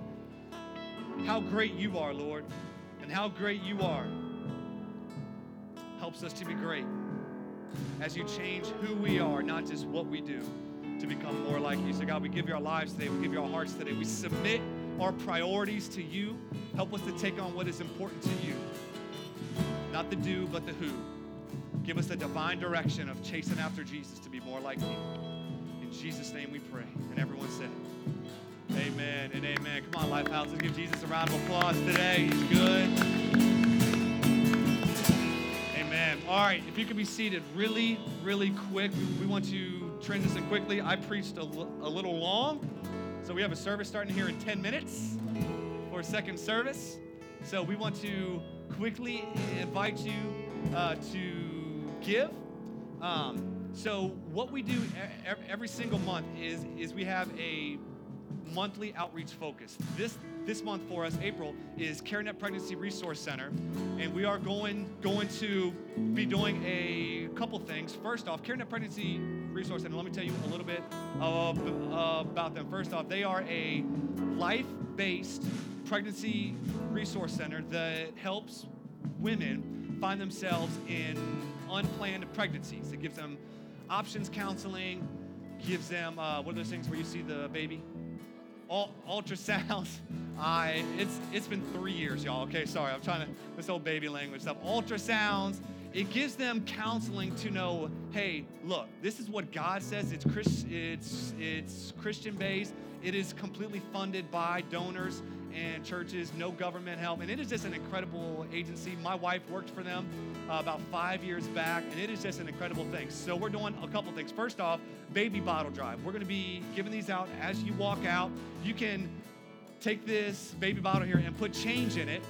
How great you are, Lord, and how great you are helps us to be great as you change who we are, not just what we do, to become more like you. So God, we give you our lives today. We give you our hearts today. We submit our priorities to you. Help us to take on what is important to you, not the do, but the who. Give us the divine direction of chasing after Jesus to be more like you. In Jesus' name we pray. And everyone said, amen and amen. Come on, LifeHouse, let's give Jesus a round of applause today. He's good. Amen. All right, if you could be seated really, really quick. We want to transition quickly. I preached a, l- a little long, so we have a service starting here in ten minutes for a second service. So we want to quickly invite you uh, to give. Um, So what we do every single month is, is we have a monthly outreach focus. This this month for us, April, is CareNet Pregnancy Resource Center, and we are going going to be doing a couple things. First off, CareNet Pregnancy Resource Center, let me tell you a little bit of, uh, about them. First off, they are a life-based pregnancy resource center that helps women find themselves in unplanned pregnancies. It gives them options counseling, gives them uh, what are those things where you see the baby? All, ultrasounds. I it's it's been three years, y'all. Okay, sorry. I'm trying to this old baby language stuff. Ultrasounds. It gives them counseling to know, hey, look, this is what God says. It's Chris, it's it's Christian based. It is completely funded by donors and churches, no government help. And it is just an incredible agency. My wife worked for them uh, about five years back, and it is just an incredible thing. So we're doing a couple things. First off, baby bottle drive. We're gonna be giving these out as you walk out. You can take this baby bottle here and put change in it,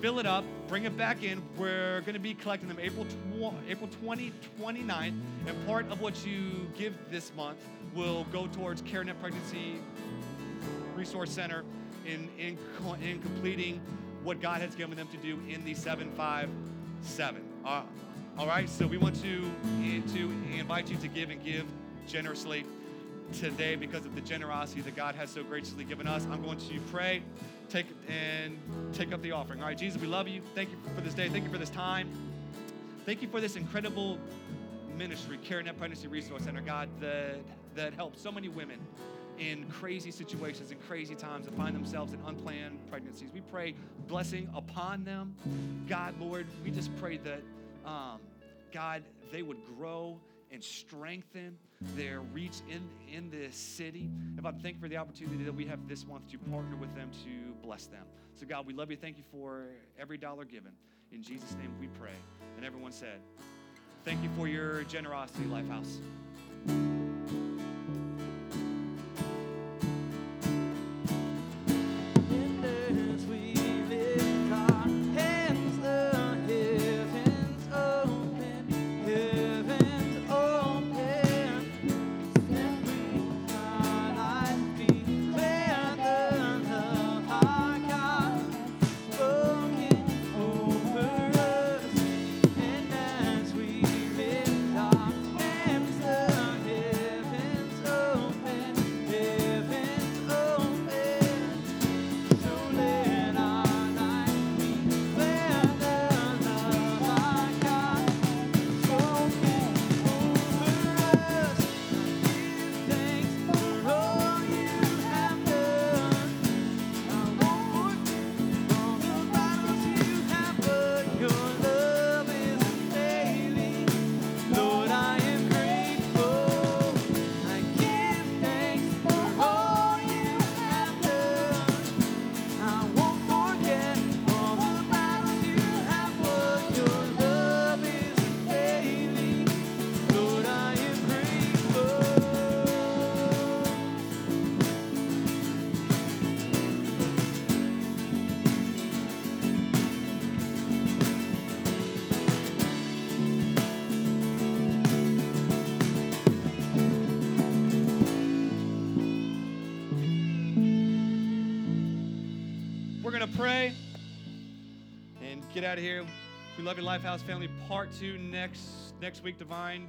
fill it up, bring it back in. We're gonna be collecting them April twentieth, April twenty, twenty-ninth, and part of what you give this month will go towards CareNet Pregnancy Resource Center in, in, in completing what God has given them to do in the seven five seven. Uh, all right, so we want to, to invite you to give and give generously today because of the generosity that God has so graciously given us. I'm going to pray, take and take up the offering. All right, Jesus, we love you. Thank you for this day. Thank you for this time. Thank you for this incredible ministry, CareNet Pregnancy Resource Center, God, that, that helps so many women in crazy situations, in crazy times, and find themselves in unplanned pregnancies. We pray blessing upon them. God, Lord, we just pray that, um, God, they would grow and strengthen their reach in, in this city. And God, thank you for the opportunity that we have this month to partner with them, to bless them. So, God, we love you. Thank you for every dollar given. In Jesus' name we pray. And everyone said, thank you for your generosity, Lifehouse. pray and get out of here. We love you, LifeHouse family. Part two next next week, Divine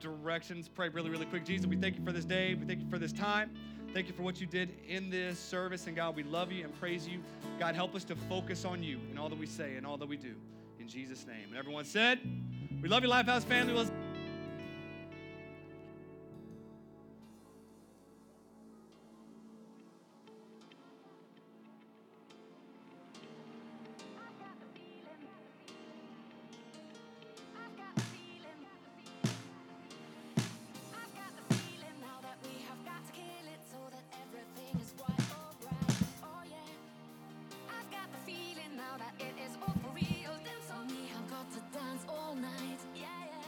Directions. Pray really, really quick. Jesus, we thank you for this day. We thank you for this time. Thank you for what you did in this service. And God, we love you and praise you. God, help us to focus on you in all that we say and all that we do. In Jesus' name. And everyone said, we love you, LifeHouse family. Let's that it is all for real, dance on me, I've got to dance all night, yeah, yeah.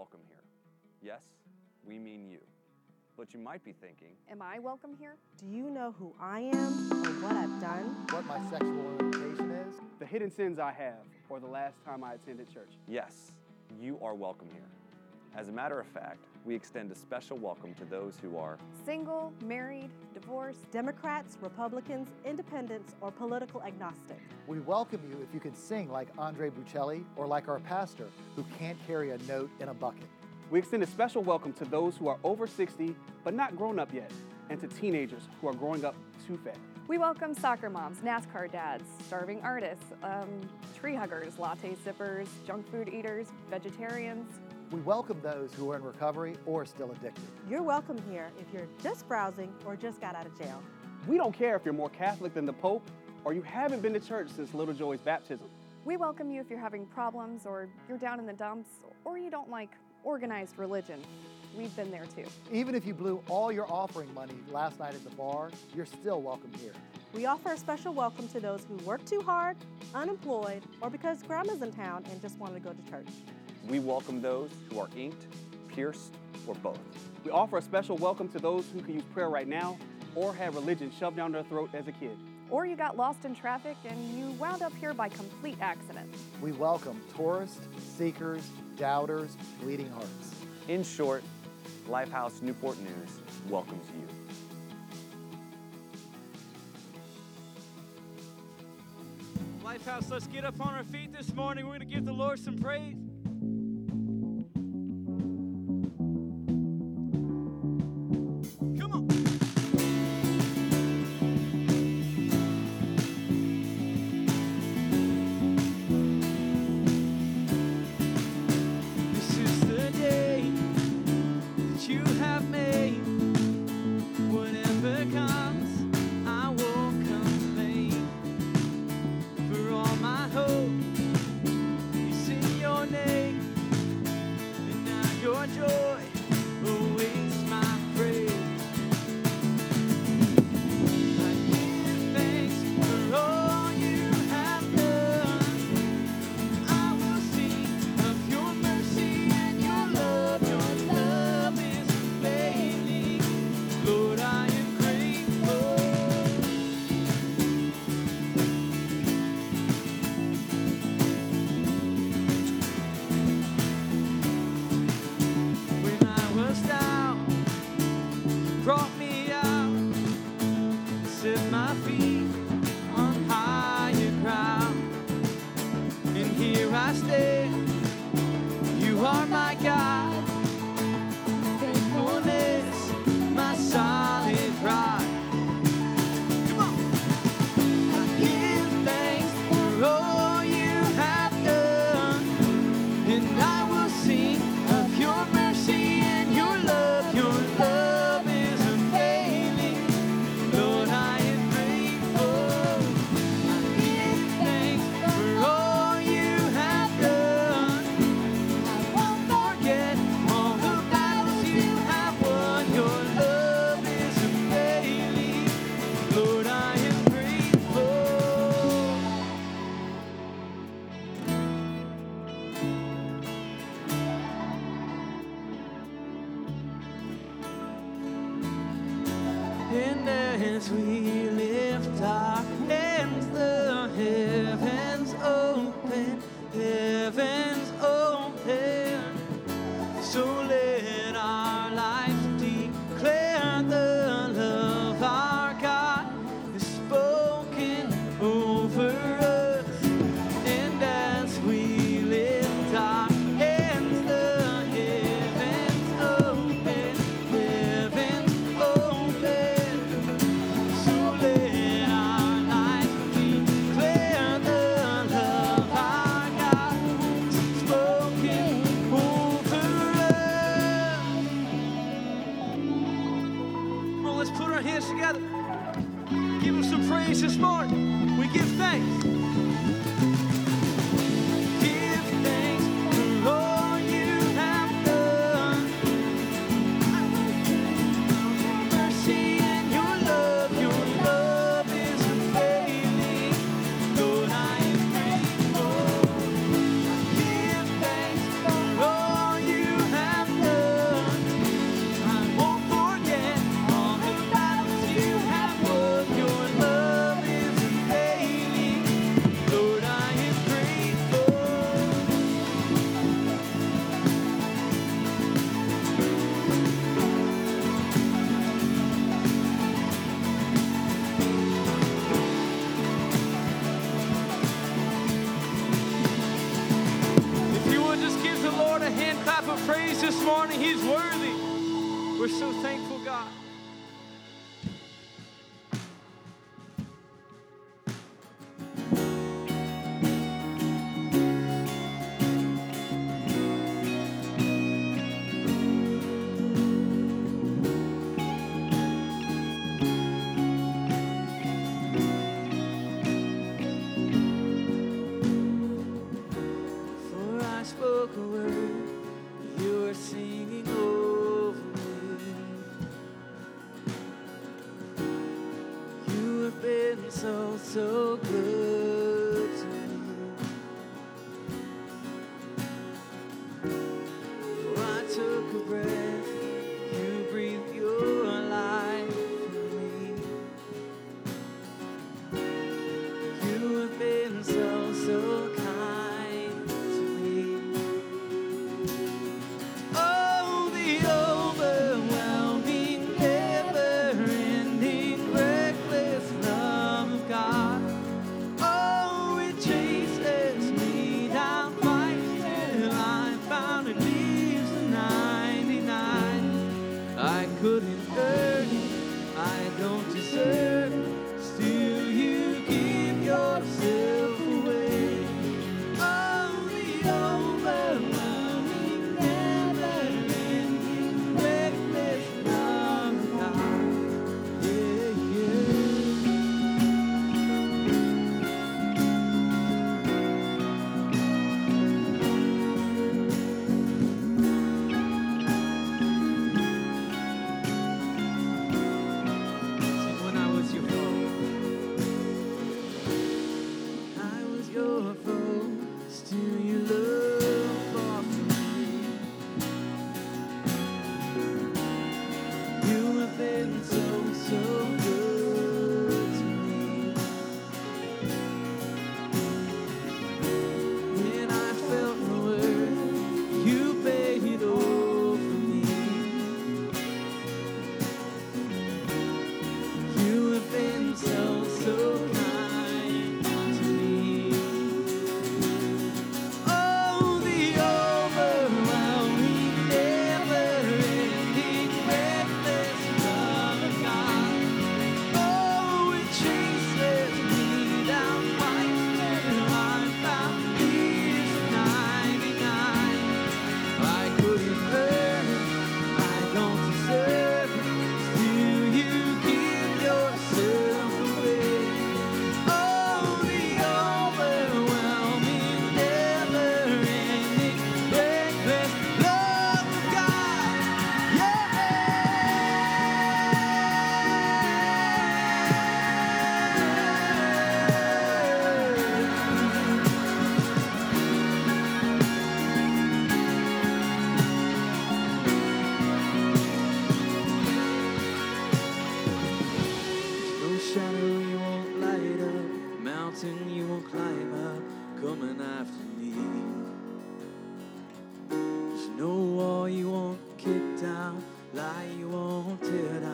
welcome here. Yes, we mean you. But you might be thinking, am I welcome here? Do you know who I am or what I've done? What my sexual orientation is? The hidden sins I have or the last time I attended church? Yes, you are welcome here. As a matter of fact, we extend a special welcome to those who are single, married, divorced, Democrats, Republicans, independents, or political agnostic. We welcome you if you can sing like Andre Bocelli or like our pastor who can't carry a note in a bucket. We extend a special welcome to those who are over sixty but not grown up yet, and to teenagers who are growing up too fast. We welcome soccer moms, NASCAR dads, starving artists, um, tree huggers, latte sippers, junk food eaters, vegetarians. We welcome those who are in recovery or still addicted. You're welcome here if you're just browsing or just got out of jail. We don't care if you're more Catholic than the Pope or you haven't been to church since Little Joy's baptism. We welcome you if you're having problems or you're down in the dumps or you don't like organized religion. We've been there too. Even if you blew all your offering money last night at the bar, you're still welcome here. We offer a special welcome to those who work too hard, unemployed, or because grandma's in town and just wanted to go to church. We welcome those who are inked, pierced, or both. We offer a special welcome to those who can use prayer right now or had religion shoved down their throat as a kid. Or you got lost in traffic and you wound up here by complete accident. We welcome tourists, seekers, doubters, bleeding hearts. In short, LifeHouse Newport News welcomes you. LifeHouse, let's get up on our feet this morning. We're going to give the Lord some praise. You We're so thankful, God. No wall you won't kick down, fire you won't tear down.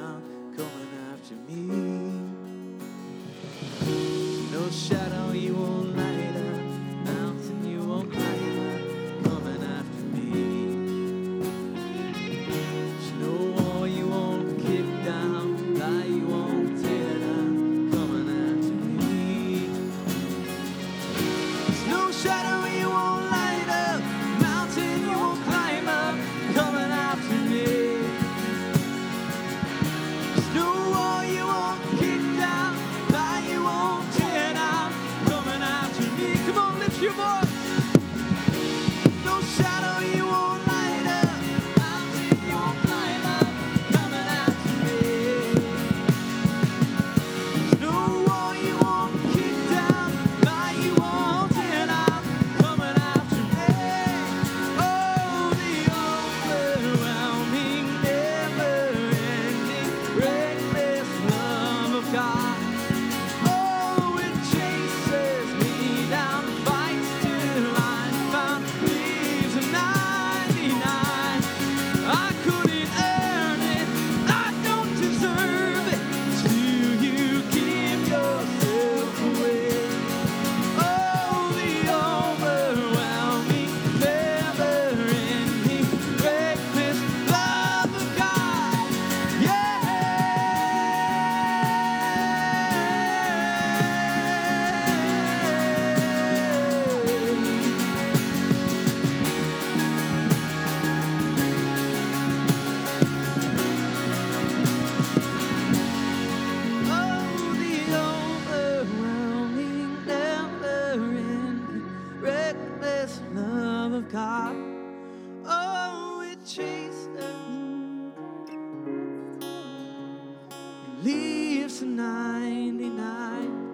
leaves the ninety-nine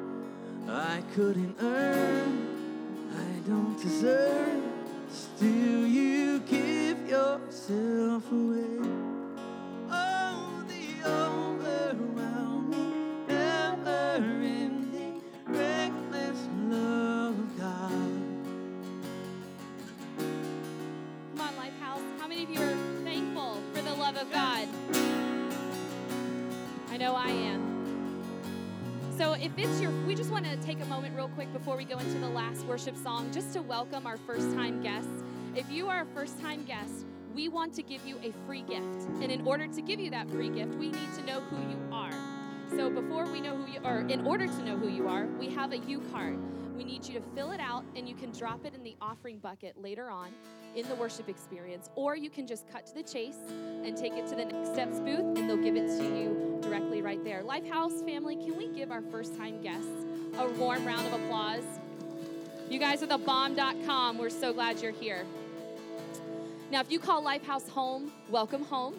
I couldn't earn, I don't deserve. Still you give yourself away. Oh, the overwhelming, never-ending, reckless love of God. Come on, LifeHouse. How many of you are thankful for the love of God? I know I am. So if it's your, we just want to take a moment real quick before we go into the last worship song, just to welcome our first-time guests. If you are a first-time guest, we want to give you a free gift. And in order to give you that free gift, we need to know who you are. So before we know who you are, in order to know who you are, we have a U card. We need you to fill it out, and you can drop it in the offering bucket later on in the worship experience, or you can just cut to the chase and take it to the Next Steps booth, and they'll give it to you directly right there. LifeHouse family, can we give our first-time guests a warm round of applause? You guys are the bomb dot com. We're so glad you're here. Now, if you call LifeHouse home, welcome home.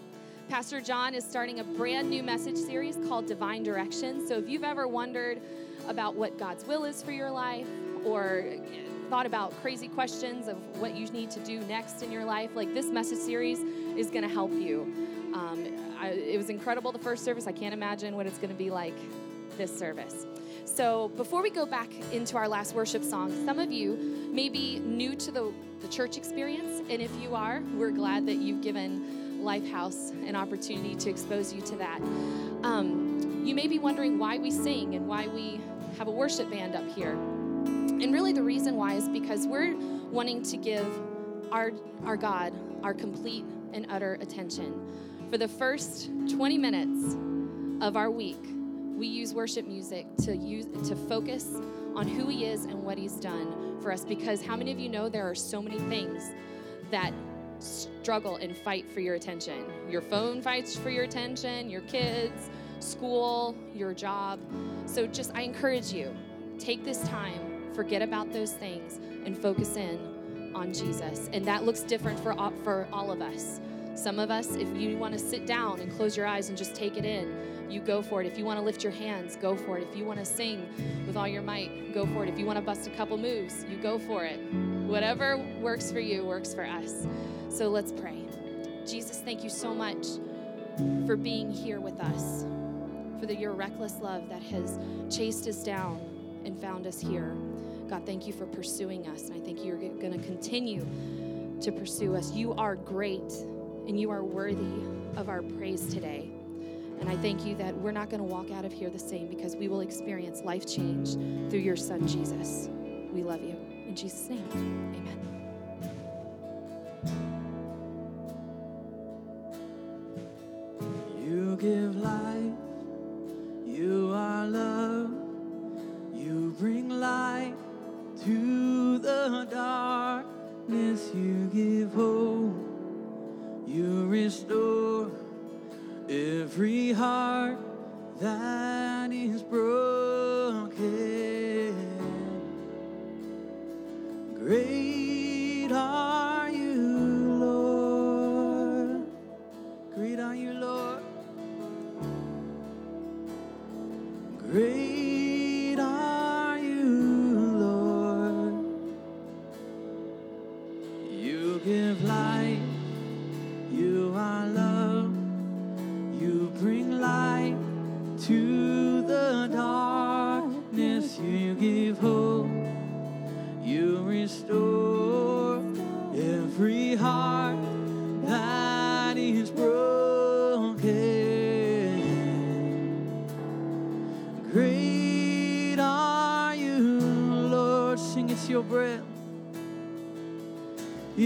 Pastor John is starting a brand new message series called Divine Direction. So if you've ever wondered about what God's will is for your life, or thought about crazy questions of what you need to do next in your life, like this message series is going to help you. Um, I, it was incredible the first service. I can't imagine what it's going to be like this service. So before we go back into our last worship song, some of you may be new to the, the church experience, and if you are, we're glad that you've given LifeHouse an opportunity to expose you to that. Um, you may be wondering why we sing and why we have a worship band up here. And really the reason why is because we're wanting to give our our God our complete and utter attention. For the first twenty minutes of our week, we use worship music to use to focus on who He is and what He's done for us. Because how many of you know there are so many things that struggle and fight for your attention? Your phone fights for your attention, your kids, school, your job. So just I encourage you, take this time. Forget about those things and focus in on Jesus. And that looks different for all, for all of us. Some of us, if you want to sit down and close your eyes and just take it in, you go for it. If you want to lift your hands, go for it. If you want to sing with all your might, go for it. If you want to bust a couple moves, you go for it. Whatever works for you works for us. So let's pray. Jesus, thank you so much for being here with us, for the, your reckless love that has chased us down and found us here. God, thank you for pursuing us, and I think you're going to continue to pursue us. You are great, and you are worthy of our praise today. And I thank you that we're not going to walk out of here the same, because we will experience life change through your Son, Jesus. We love you. In Jesus' name, amen. You give life. You are love. You bring light to the darkness. You give hope. You restore every heart that is broken. Great are you, Lord. Great are you, Lord. Great. Give life, you are love, you bring light to the darkness, you give hope, you restore every heart that is broken. Great are you, Lord. Sing, it's your breath.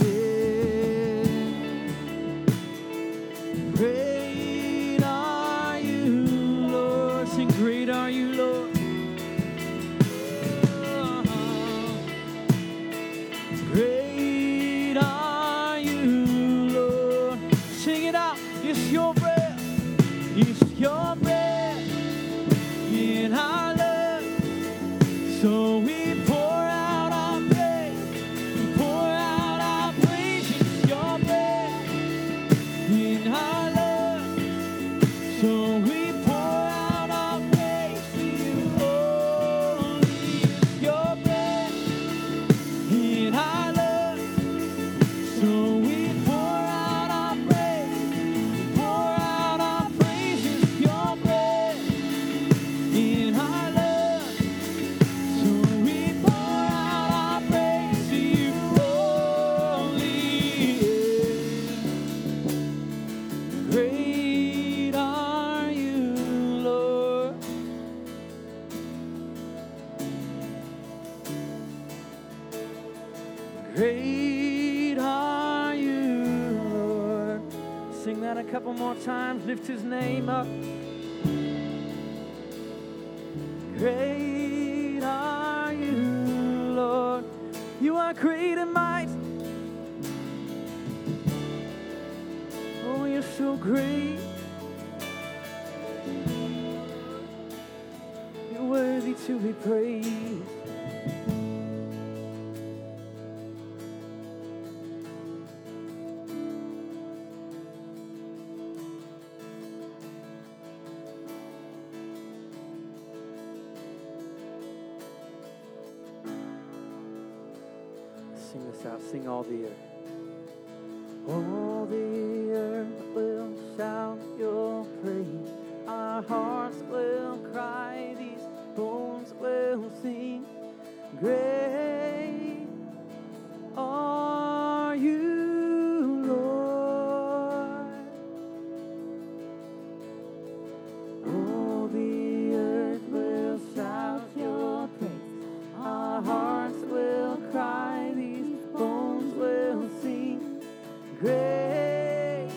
Great are you, Lord. Sing, great are you, Lord. Couple more times, lift his name up. Great are you, Lord. You are great and mighty. Oh, you're so great. You're worthy to be praised. Sing all the earth. All the earth will shout your praise. Our hearts will cry. These bones will sing. Great are you, Lord. All the earth will shout your praise. Our hearts will cry. Great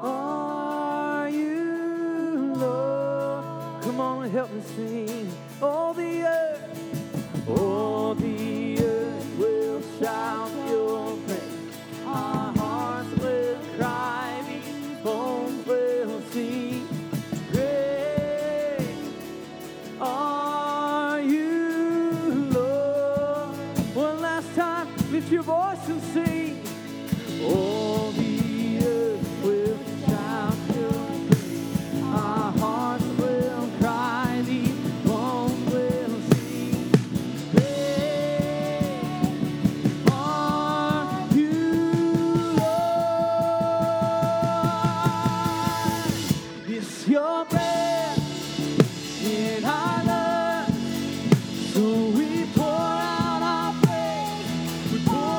are you, Lord. Come on and help me sing. All the earth, all the earth will shout your praise. Our hearts will cry, these bones will sing. Great are you, Lord. One last time, lift your voice and sing. All the earth will shout your praise. Our hearts will cry. The bones will sing. Great are you, Lord. It's your breath in our lungs, so we pour out our praise. We pour I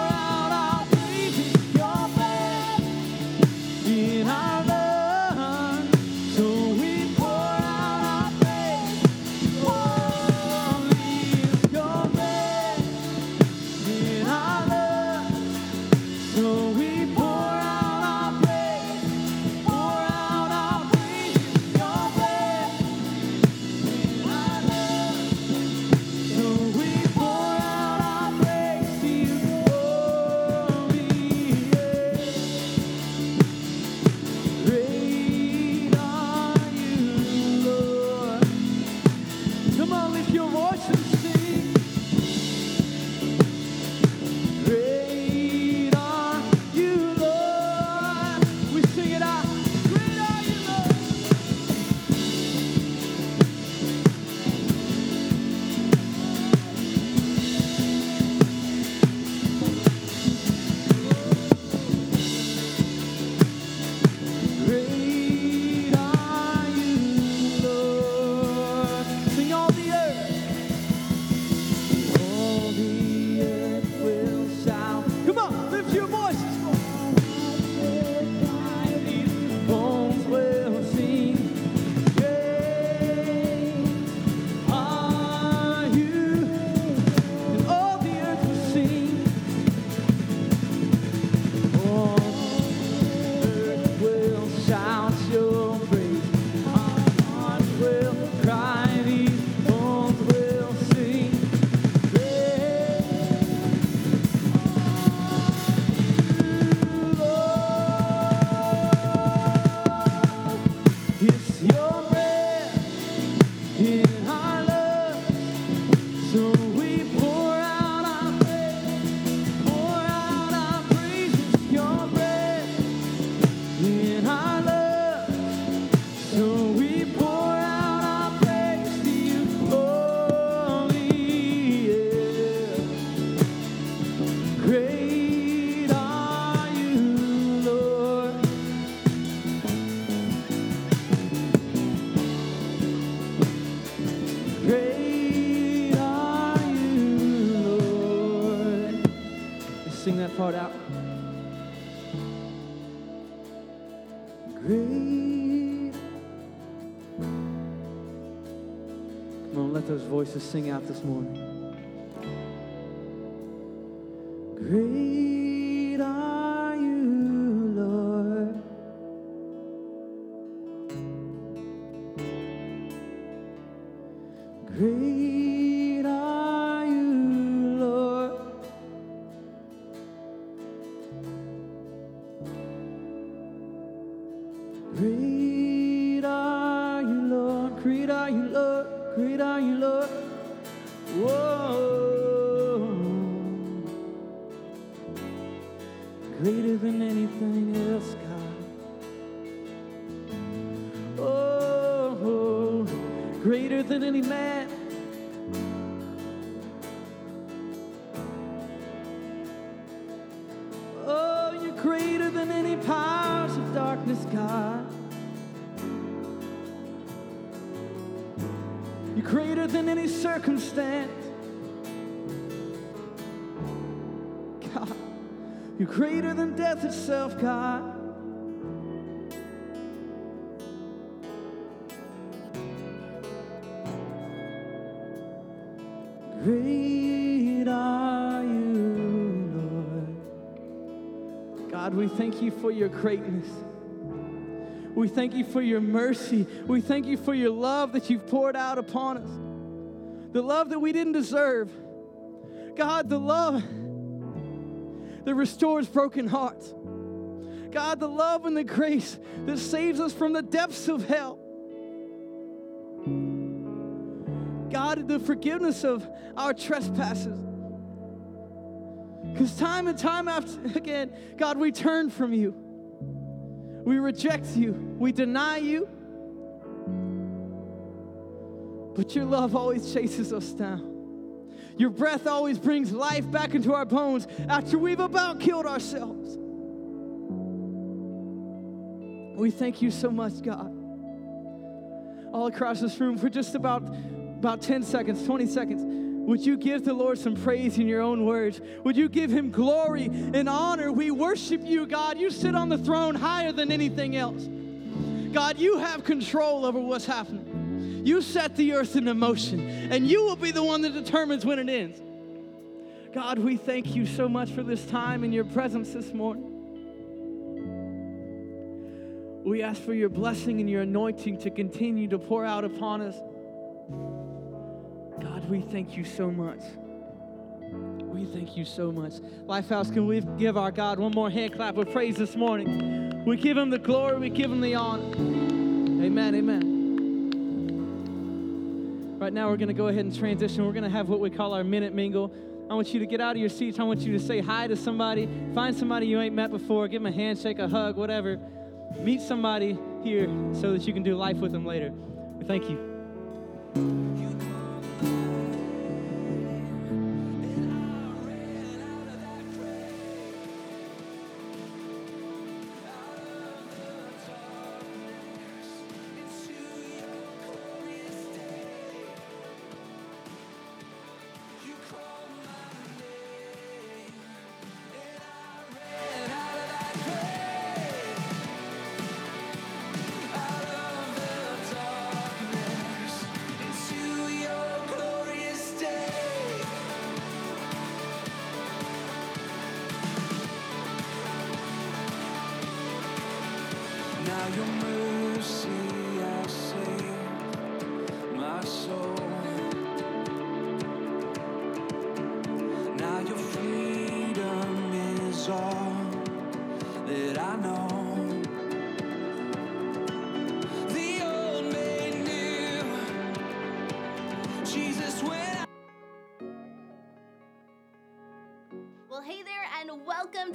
for that. Great. Come on, let those voices sing out this morning. Great are you, Lord. Great are you, Lord. Great are you, Lord. Great are you, Lord. Great are you, Lord. Whoa. Greater than anything else, God. Oh, greater than any man. God, you're greater than any circumstance. God, you're greater than death itself, God. Great are you, Lord. God, we thank you for your greatness. We thank you for your mercy. We thank you for your love that you've poured out upon us. The love that we didn't deserve. God, the love that restores broken hearts. God, the love and the grace that saves us from the depths of hell. God, the forgiveness of our trespasses. Because time and time after again, God, we turn from you. We reject you. We deny you. But your love always chases us down. Your breath always brings life back into our bones after we've about killed ourselves. We thank you so much, God. All across this room, for just about, about ten seconds, twenty seconds, would you give the Lord some praise in your own words? Would you give him glory and honor? We worship you, God. You sit on the throne higher than anything else. God, you have control over what's happening. You set the earth into motion, and you will be the one that determines when it ends. God, we thank you so much for this time in your presence this morning. We ask for your blessing and your anointing to continue to pour out upon us. God, we thank you so much. We thank you so much. LifeHouse, can we give our God one more hand clap of praise this morning? We give him the glory. We give him the honor. Amen, amen. Right now, we're going to go ahead and transition. We're going to have what we call our minute mingle. I want you to get out of your seats. I want you to say hi to somebody. Find somebody you ain't met before. Give them a handshake, a hug, whatever. Meet somebody here so that you can do life with them later. Thank you.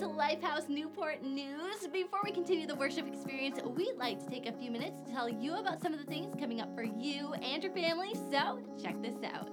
LifeHouse Newport News. Before we continue the worship experience, we'd like to take a few minutes to tell you about some of the things coming up for you and your family, so check this out.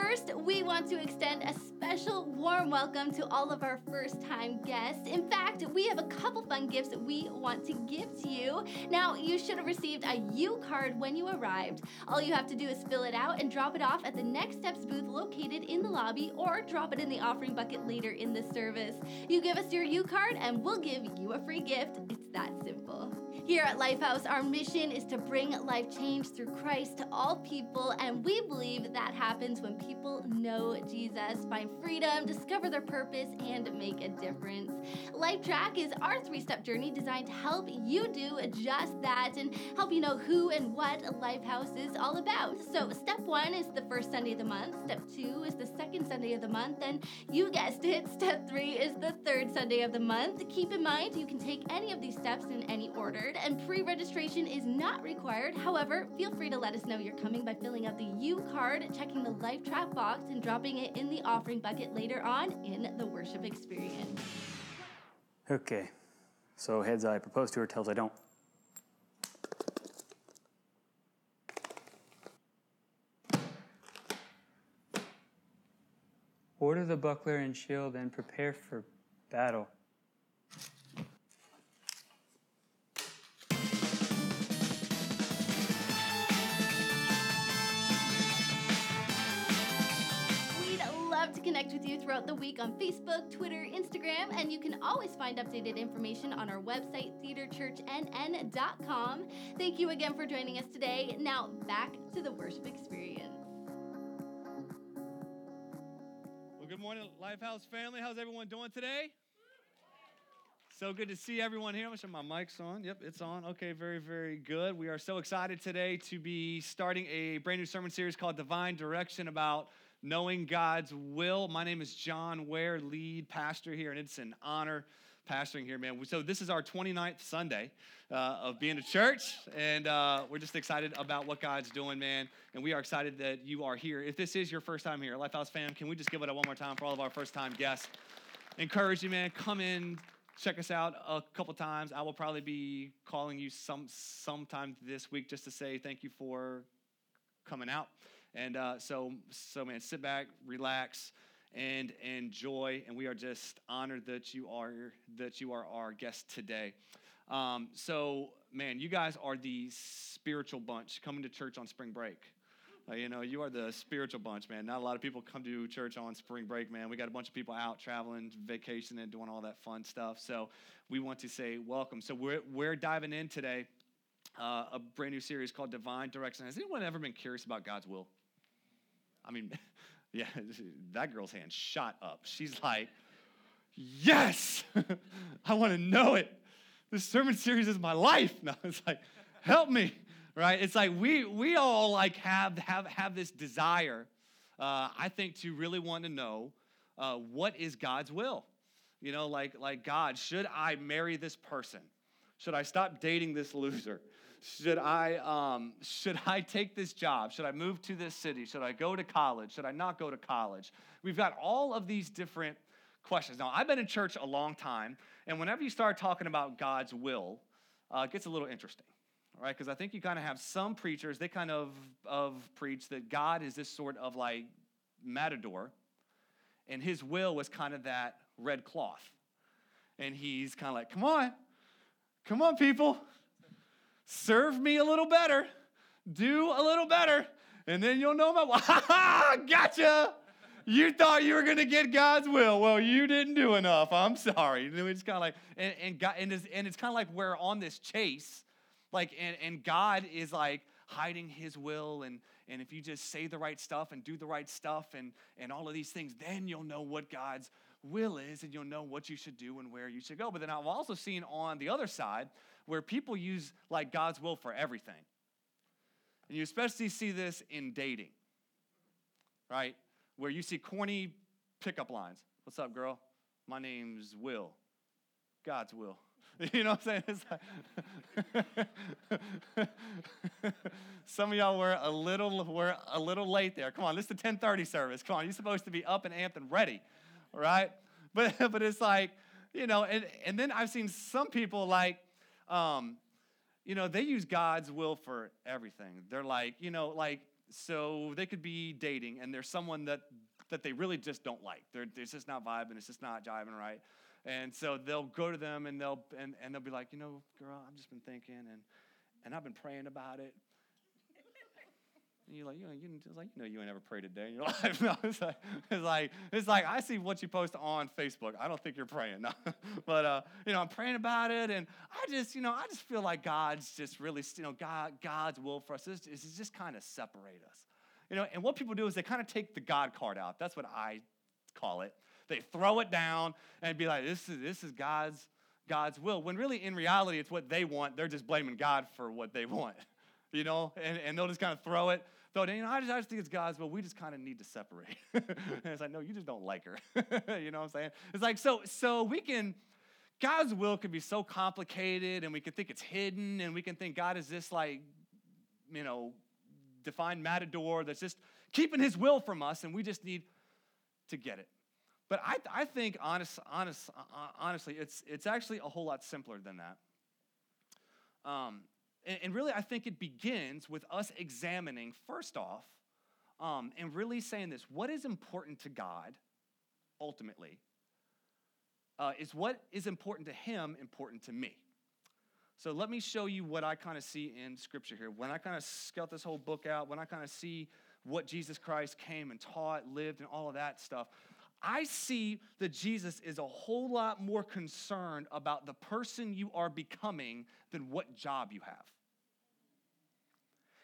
First, we want to extend a special warm welcome to all of our first-time guests. In fact, we have a couple fun gifts we want to give to you. Now, you should have received a U card when you arrived. All you have to do is fill it out and drop it off at the Next Steps booth located in the lobby, or drop it in the offering bucket later in the service. You give us your U card and we'll give you a free gift. It's that simple. Here at LifeHouse, our mission is to bring life change through Christ to all people, and we believe that happens when people know Jesus, find freedom, discover their purpose, and make a difference. LifeTrack is our three-step journey designed to help you do just that and help you know who and what LifeHouse is all about. So step one is the first Sunday of the month, step two is the second Sunday of the month, and you guessed it, step three is the third Sunday of the month. Keep in mind, you can take any of these steps in any order, and pre-registration is not required. However, feel free to let us know you're coming by filling out the U card, checking the LifeTrack box, and dropping it in the offering bucket later on in the worship experience. Okay, so heads I propose to her, tails I don't. Order the buckler and shield and prepare for battle. Connect with you throughout the week on Facebook, Twitter, Instagram, and you can always find updated information on our website, theater church n n dot com. Thank you again for joining us today. Now back to the worship experience. Well, good morning, LifeHouse family. How's everyone doing today? So good to see everyone here. I'm going to show my mic's on. Yep, it's on. Okay, very, very good. We are so excited today to be starting a brand new sermon series called Divine Direction about knowing God's will. My name is John Ware, lead pastor here, and it's an honor pastoring here, man. So this is our twenty-ninth Sunday uh, of being a church, and uh, we're just excited about what God's doing, man, and we are excited that you are here. If this is your first time here, LifeHouse fam, can we just give it up one more time for all of our first-time guests? Encourage you, man. Come in. Check us out a couple times. I will probably be calling you some sometime this week just to say thank you for coming out. And uh, so, so man, sit back, relax, and enjoy. And we are just honored that you are that you are our guest today. Um, so, man, you guys are the spiritual bunch coming to church on spring break. You know, you are the spiritual bunch, man. Not a lot of people come to church on spring break, man. We got a bunch of people out traveling, vacationing, and doing all that fun stuff. So we want to say welcome. So we're we're diving in today, uh, a brand new series called Divine Direction. Has anyone ever been curious about God's will? I mean, yeah, that girl's hand shot up. She's like, yes, I want to know it. This sermon series is my life. No, it's like, help me. Right? It's like we we all like have have have this desire, uh, I think, to really want to know uh, what is God's will. You know, like like God, should I marry this person? Should I stop dating this loser? Should I um, should I take this job? Should I move to this city? Should I go to college? Should I not go to college? We've got all of these different questions. Now, I've been in church a long time, and whenever you start talking about God's will, uh, it gets a little interesting. All right, because I think you kind of have some preachers, they kind of, of preach that God is this sort of like matador, and his will was kind of that red cloth. And he's kind of like, come on, come on, people, serve me a little better, do a little better, and then you'll know my will. Ha ha, gotcha. You thought you were going to get God's will. Well, you didn't do enough. I'm sorry. And it's kind of like, and, and, God, and it's, and it's kind of like we're on this chase. Like, and, and God is like hiding his will, and, and if you just say the right stuff and do the right stuff and, and all of these things, then you'll know what God's will is, and you'll know what you should do and where you should go. But then I've also seen on the other side where people use like God's will for everything. And you especially see this in dating, right? Where you see corny pickup lines. What's up, girl? My name's Will. God's will. You know what I'm saying? It's like some of y'all were a little were a little late there. Come on, this is the ten thirty service. Come on, you're supposed to be up and amped and ready, right? But but it's like, you know, and, and then I've seen some people like, um, you know, they use God's will for everything. They're like, you know, like So they could be dating, and there's someone that, that they really just don't like. They're, they're just not vibing. It's just not jiving right. And so they'll go to them, and they'll and, and they'll be like, you know, girl, I've just been thinking, and and I've been praying about it. And you're like, you know, you like, you know, you ain't ever prayed a day in your life. No, it's like, it's like, it's like, I see what you post on Facebook. I don't think you're praying. No. But, uh, you know, I'm praying about it. And I just, you know, I just feel like God's just really, you know, God, God's will for us is, is just kind of separate us. You know, and what people do is they kind of take the God card out. That's what I call it. They throw it down and be like, this is, this is God's, God's will. When really in reality, it's what they want. They're just blaming God for what they want. You know, and, and they'll just kind of throw it. So, you know, I just, I just think it's God's will. We just kind of need to separate. And it's like, no, you just don't like her. You know what I'm saying? It's like, so so we can, God's will can be so complicated, and we can think it's hidden, and we can think God is this, like, you know, defined matador that's just keeping his will from us, and we just need to get it. But I I think, honest, honest, honestly, it's it's actually a whole lot simpler than that. Um. And really, I think it begins with us examining, first off, um, and really saying this, what is important to God, ultimately, uh, is what is important to him important to me? So let me show you what I kind of see in Scripture here. When I kind of scout this whole book out, when I kind of see what Jesus Christ came and taught, lived, and all of that stuff, I see that Jesus is a whole lot more concerned about the person you are becoming than what job you have.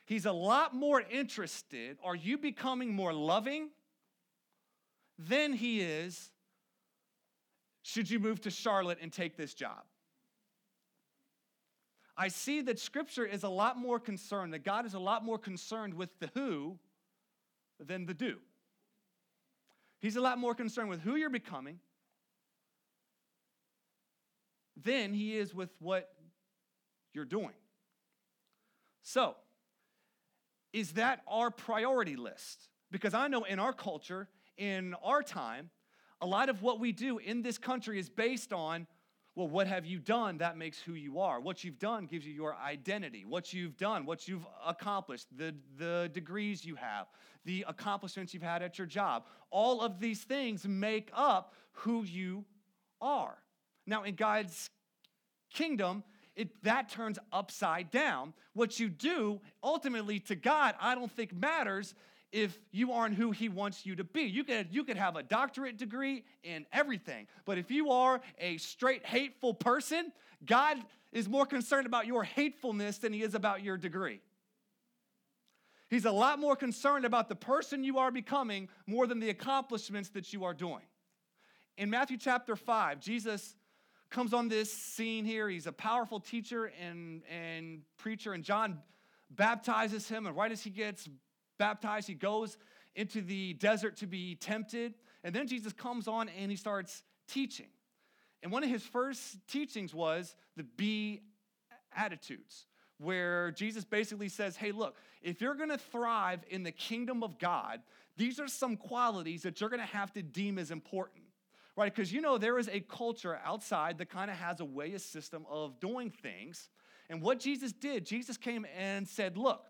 He's a lot more interested, are you becoming more loving, than he is, should you move to Charlotte and take this job? I see that Scripture is a lot more concerned, that God is a lot more concerned with the who than the do. He's a lot more concerned with who you're becoming than he is with what you're doing. So, is that our priority list? Because I know in our culture, in our time, a lot of what we do in this country is based on, well, what have you done? That makes who you are. What you've done gives you your identity. What you've done, what you've accomplished, the, the degrees you have, the accomplishments you've had at your job. All of these things make up who you are. Now, in God's kingdom, it, that turns upside down. What you do, ultimately, to God, I don't think matters if you aren't who he wants you to be. You could, you could have a doctorate degree in everything, but if you are a straight hateful person, God is more concerned about your hatefulness than he is about your degree. He's a lot more concerned about the person you are becoming more than the accomplishments that you are doing. In Matthew chapter five, Jesus comes on this scene here. He's a powerful teacher and, and preacher, and John baptizes him, and right as he gets baptized, he goes into the desert to be tempted, and then Jesus comes on and he starts teaching. And one of his first teachings was the Beatitudes, where Jesus basically says, hey, look, if you're going to thrive in the kingdom of God, these are some qualities that you're going to have to deem as important, right? Because, you know, there is a culture outside that kind of has a way, a system of doing things. And what Jesus did, Jesus came and said, look,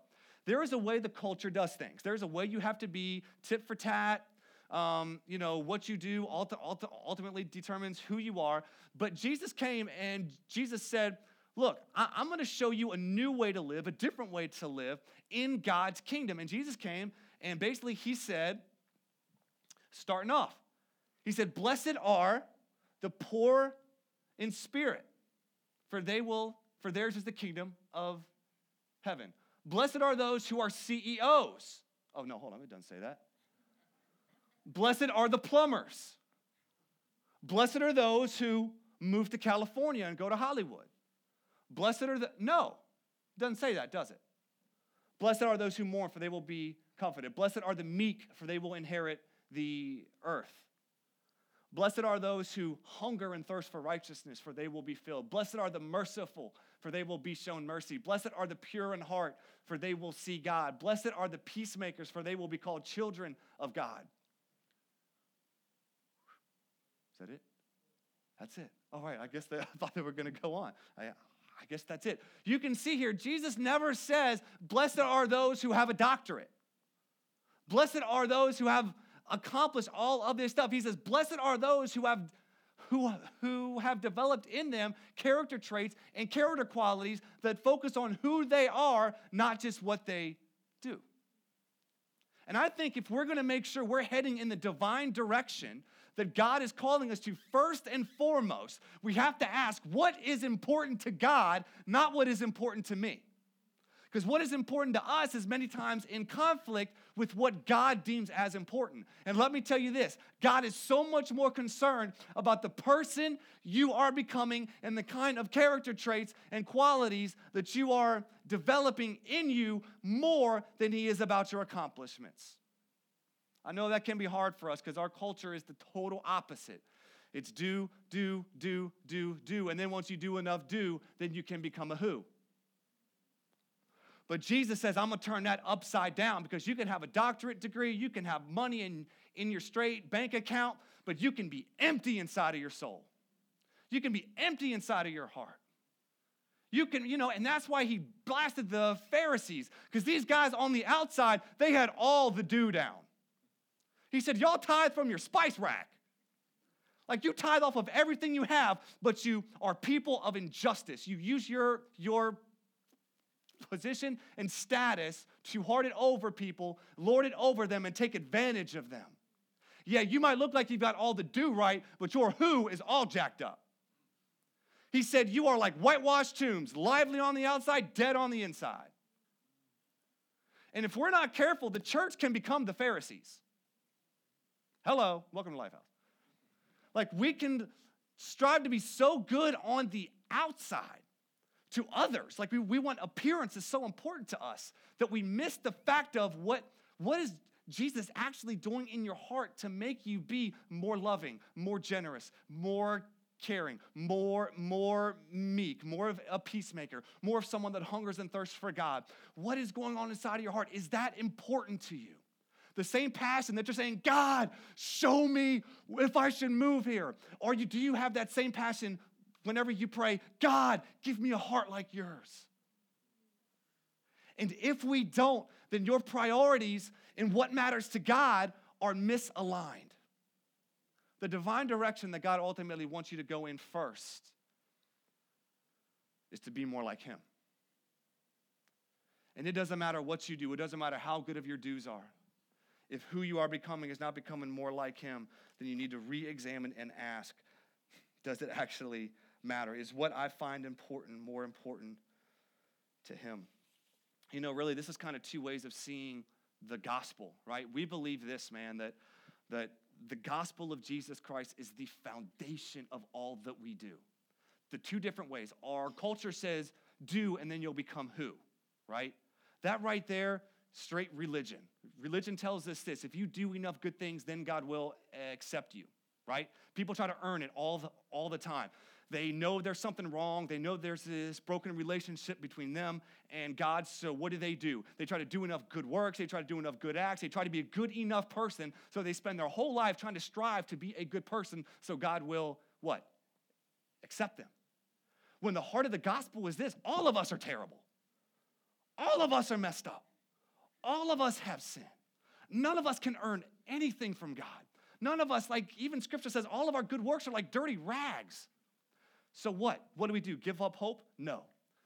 there is a way the culture does things. There's a way you have to be tit for tat. Um, you know, what you do ultimately determines who you are. But Jesus came and Jesus said, look, I'm going to show you a new way to live, a different way to live in God's kingdom. And Jesus came and basically he said, starting off, he said, blessed are the poor in spirit, for they will, for theirs is the kingdom of heaven. Blessed are those who are C E Os. Oh, no, hold on. It doesn't say that. Blessed are the plumbers. Blessed are those who move to California and go to Hollywood. Blessed are the, no, it doesn't say that, does it? Blessed are those who mourn, for they will be comforted. Blessed are the meek, for they will inherit the earth. Blessed are those who hunger and thirst for righteousness, for they will be filled. Blessed are the merciful, for they will be shown mercy. Blessed are the pure in heart, for they will see God. Blessed are the peacemakers, for they will be called children of God. Is that it? That's it. All right, I guess they, I thought they were going to go on. I, I guess that's it. You can see here, Jesus never says, blessed are those who have a doctorate. Blessed are those who have accomplished all of this stuff. He says, blessed are those who have who, who have developed in them character traits and character qualities that focus on who they are, not just what they do. And I think if we're going to make sure we're heading in the divine direction that God is calling us to, first and foremost, we have to ask what is important to God, not what is important to me. Because what is important to us is many times in conflict with what God deems as important. And let me tell you this, God is so much more concerned about the person you are becoming and the kind of character traits and qualities that you are developing in you more than he is about your accomplishments. I know that can be hard for us because our culture is the total opposite. It's do, do, do, do, do. And then once you do enough do, then you can become a who. But Jesus says, I'm going to turn that upside down, because you can have a doctorate degree, you can have money in, in your straight bank account, but you can be empty inside of your soul. You can be empty inside of your heart. You can, you know, and that's why he blasted the Pharisees, because these guys on the outside, they had all the do down. He said, y'all tithe from your spice rack. Like, you tithe off of everything you have, but you are people of injustice. You use your, your, position and status to hoard it over people, lord it over them, and take advantage of them. Yeah, you might look like you've got all the do right, but your who is all jacked up. He said, you are like whitewashed tombs, lively on the outside, dead on the inside. And if we're not careful, the church can become the Pharisees. Hello, welcome to LifeHouse. Like, we can strive to be so good on the outside to others. Like, we, we want appearance is so important to us that we miss the fact of what, what is Jesus actually doing in your heart to make you be more loving, more generous, more caring, more, more meek, more of a peacemaker, more of someone that hungers and thirsts for God. What is going on inside of your heart? Is that important to you? The same passion that you're saying, God, show me if I should move here. Or you, do you have that same passion whenever you pray, God, give me a heart like yours? And if we don't, then your priorities and what matters to God are misaligned. The divine direction that God ultimately wants you to go in first is to be more like him. And it doesn't matter what you do. It doesn't matter how good of your dues are. If who you are becoming is not becoming more like him, then you need to re-examine and ask, does it actually matter? Is what I find important more important to him? You know, really, this is kind of two ways of seeing the gospel, right? We believe this, man, that that the gospel of Jesus Christ is the foundation of all that we do. The two different ways. Our culture says do and then you'll become who, right? That right there, straight religion. Religion tells us this: if you do enough good things, then God will accept you. Right? People try to earn it all the, all the time. They know there's something wrong. They know there's this broken relationship between them and God. So what do they do? They try to do enough good works. They try to do enough good acts. They try to be a good enough person. So they spend their whole life trying to strive to be a good person so God will, what? Accept them. When the heart of the gospel is this: all of us are terrible. All of us are messed up. All of us have sin. None of us can earn anything from God. None of us, like, even Scripture says, all of our good works are like dirty rags. So what? What do we do? Give up hope? No.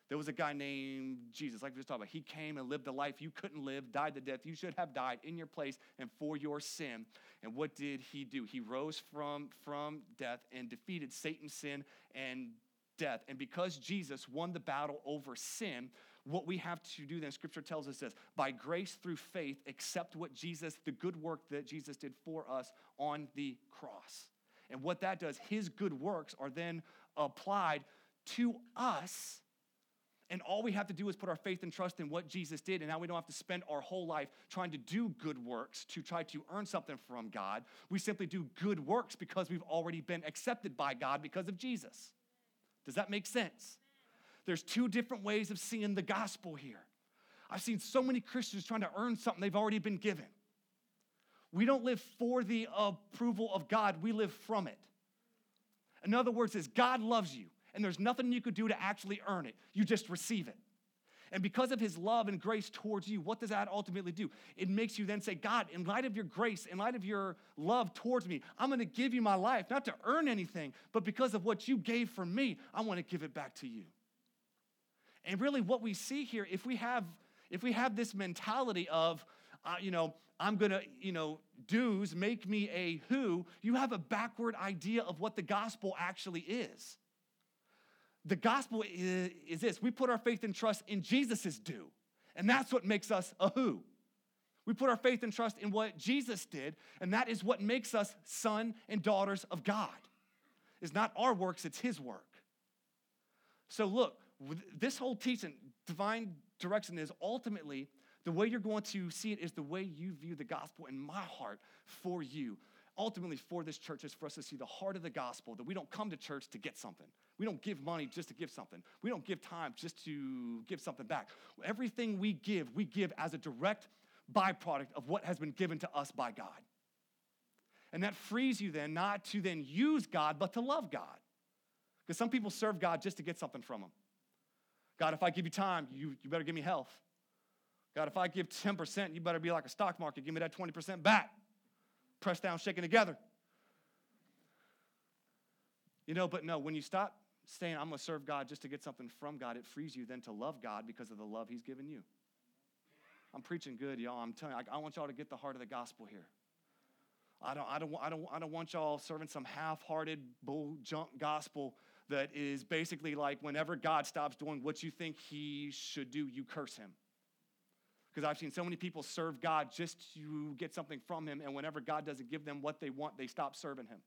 There was a guy named Jesus, like we just talked about. He came and lived the life you couldn't live, died the death you should have died in your place and for your sin. And what did he do? He rose from, from death and defeated Satan's sin and death. And because Jesus won the battle over sin, what we have to do then, Scripture tells us this: by grace through faith, accept what Jesus, the good work that Jesus did for us on the cross. And what that does, his good works are then applied to us. And all we have to do is put our faith and trust in what Jesus did. And now we don't have to spend our whole life trying to do good works to try to earn something from God. We simply do good works because we've already been accepted by God because of Jesus. Does that make sense? There's two different ways of seeing the gospel here. I've seen so many Christians trying to earn something they've already been given. We don't live for the approval of God. We live from it. In other words, is God loves you, and there's nothing you could do to actually earn it. You just receive it. And because of his love and grace towards you, what does that ultimately do? It makes you then say, God, in light of your grace, in light of your love towards me, I'm going to give you my life, not to earn anything, but because of what you gave for me, I want to give it back to you. And really what we see here, if we have if we have this mentality of, uh, you know, I'm going to, you know, do's make me a who, you have a backward idea of what the gospel actually is. The gospel is, is this. We put our faith and trust in Jesus's do, and that's what makes us a who. We put our faith and trust in what Jesus did, and that is what makes us son and daughters of God. It's not our works, it's his work. So look, this whole teaching, divine direction, is ultimately the way you're going to see it is the way you view the gospel. And my heart for you, ultimately for this church, is for us to see the heart of the gospel, that we don't come to church to get something. We don't give money just to give something. We don't give time just to give something back. Everything we give, we give as a direct byproduct of what has been given to us by God. And that frees you then not to then use God, but to love God. Because some people serve God just to get something from him. God, if I give you time, you, you better give me health. God, if I give ten percent, you better be like a stock market. Give me that twenty percent back. Pressed down, shaken together. You know, but no, when you stop saying, I'm going to serve God just to get something from God, it frees you then to love God because of the love he's given you. I'm preaching good, y'all. I'm telling you, I, I want y'all to get the heart of the gospel here. I don't, I don't, I don't, I don't want y'all serving some half-hearted bull junk gospel that is basically like whenever God stops doing what you think he should do, you curse him. Because I've seen so many people serve God just to get something from him, and whenever God doesn't give them what they want, they stop serving him.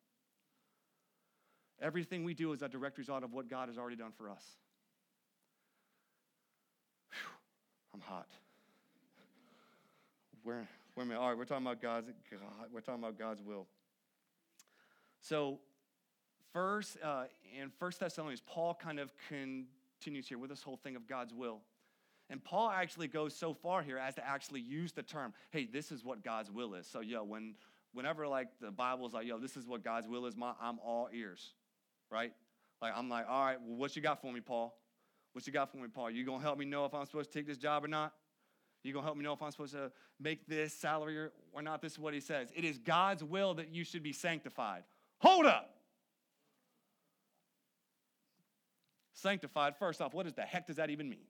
Everything we do is a direct result of what God has already done for us. Whew, I'm hot. We're, wait a minute. All right, we're talking about God's God. We're talking about God's will. So, First, uh, in First Thessalonians, Paul kind of continues here with this whole thing of God's will. And Paul actually goes so far here as to actually use the term, hey, this is what God's will is. So, yo, when, whenever, like, the Bible's like, yo, this is what God's will is, my, I'm all ears, right? Like, I'm like, all right, well, what you got for me, Paul? What you got for me, Paul? You going to help me know if I'm supposed to take this job or not? You going to help me know if I'm supposed to make this salary or, or not? This is what he says. It is God's will that you should be sanctified. Hold up. Sanctified, first off, what is the heck does that even mean?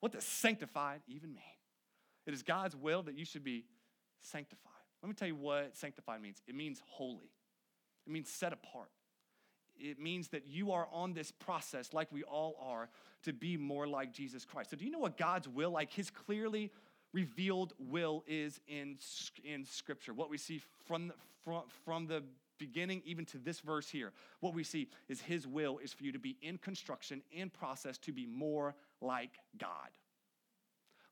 What does sanctified even mean? It is God's will that you should be sanctified. Let me tell you what sanctified means. It means holy. It means set apart. It means that you are on this process, like we all are, to be more like Jesus Christ. So do you know what God's will, like his clearly revealed will, is in, in Scripture? What we see from the, from, from the beginning even to this verse here, what we see is his will is for you to be in construction, in process, to be more like God,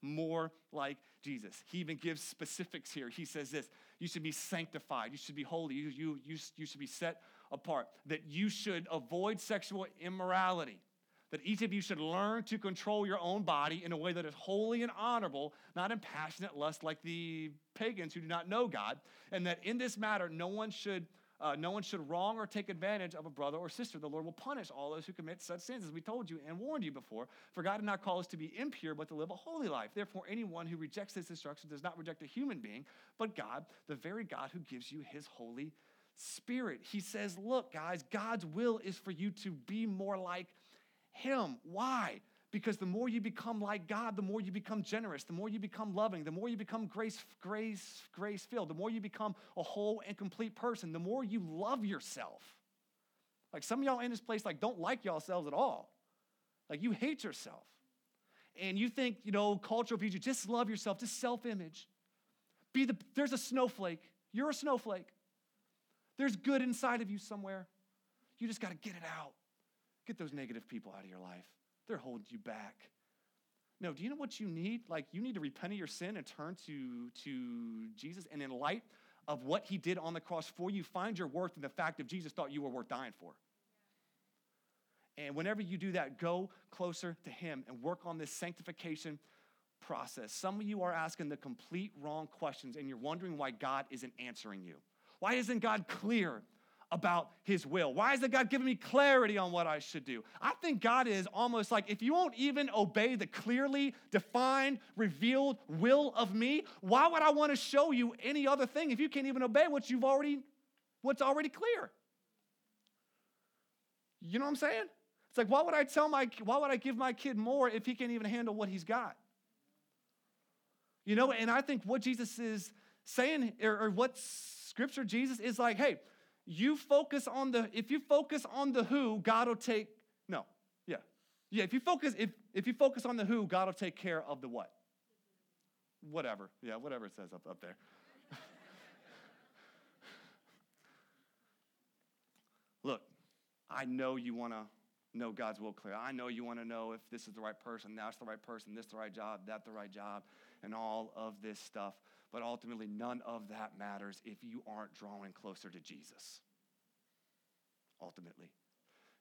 more like Jesus. He even gives specifics here. He says this, you should be sanctified, you should be holy, you, you, you, you should be set apart, that you should avoid sexual immorality, that each of you should learn to control your own body in a way that is holy and honorable, not in passionate lust like the pagans who do not know God, and that in this matter, no one should Uh, no one should wrong or take advantage of a brother or sister. The Lord will punish all those who commit such sins, as we told you and warned you before. For God did not call us to be impure, but to live a holy life. Therefore, anyone who rejects this instruction does not reject a human being, but God, the very God who gives you his Holy Spirit. He says, look, guys, God's will is for you to be more like him. Why? Because the more you become like God, the more you become generous, the more you become loving, the more you become grace, grace, grace-filled, the more you become a whole and complete person, the more you love yourself. Like some of y'all in this place, like don't like yourselves at all. Like you hate yourself. And you think, you know, cultural beauty, just love yourself, just self-image. Be the, there's a snowflake. You're a snowflake. There's good inside of you somewhere. You just got to get it out. Get those negative people out of your life. They're holding you back. No, do you know what you need? Like, you need to repent of your sin and turn to, to Jesus. And in light of what he did on the cross for you, find your worth in the fact that Jesus thought you were worth dying for. And whenever you do that, go closer to him and work on this sanctification process. Some of you are asking the complete wrong questions, and you're wondering why God isn't answering you. Why isn't God clear about his will? Why isn't God giving me clarity on what I should do? I think God is almost like, if you won't even obey the clearly defined, revealed will of me, why would I want to show you any other thing if you can't even obey what you've already, what's already clear? You know what I'm saying? It's like, why would I tell my, why would I give my kid more if he can't even handle what he's got? You know, and I think what Jesus is saying, or, or what Scripture Jesus is like, hey, you focus on the, if you focus on the who, God will take, no, yeah. Yeah, if you focus, if if you focus on the who, God will take care of the what? Whatever, yeah, whatever it says up, up there. Look, I know you want to know God's will clear. I know you want to know if this is the right person, that's the right person, this the right job, that the right job, and all of this stuff. But ultimately, none of that matters if you aren't drawing closer to Jesus. Ultimately,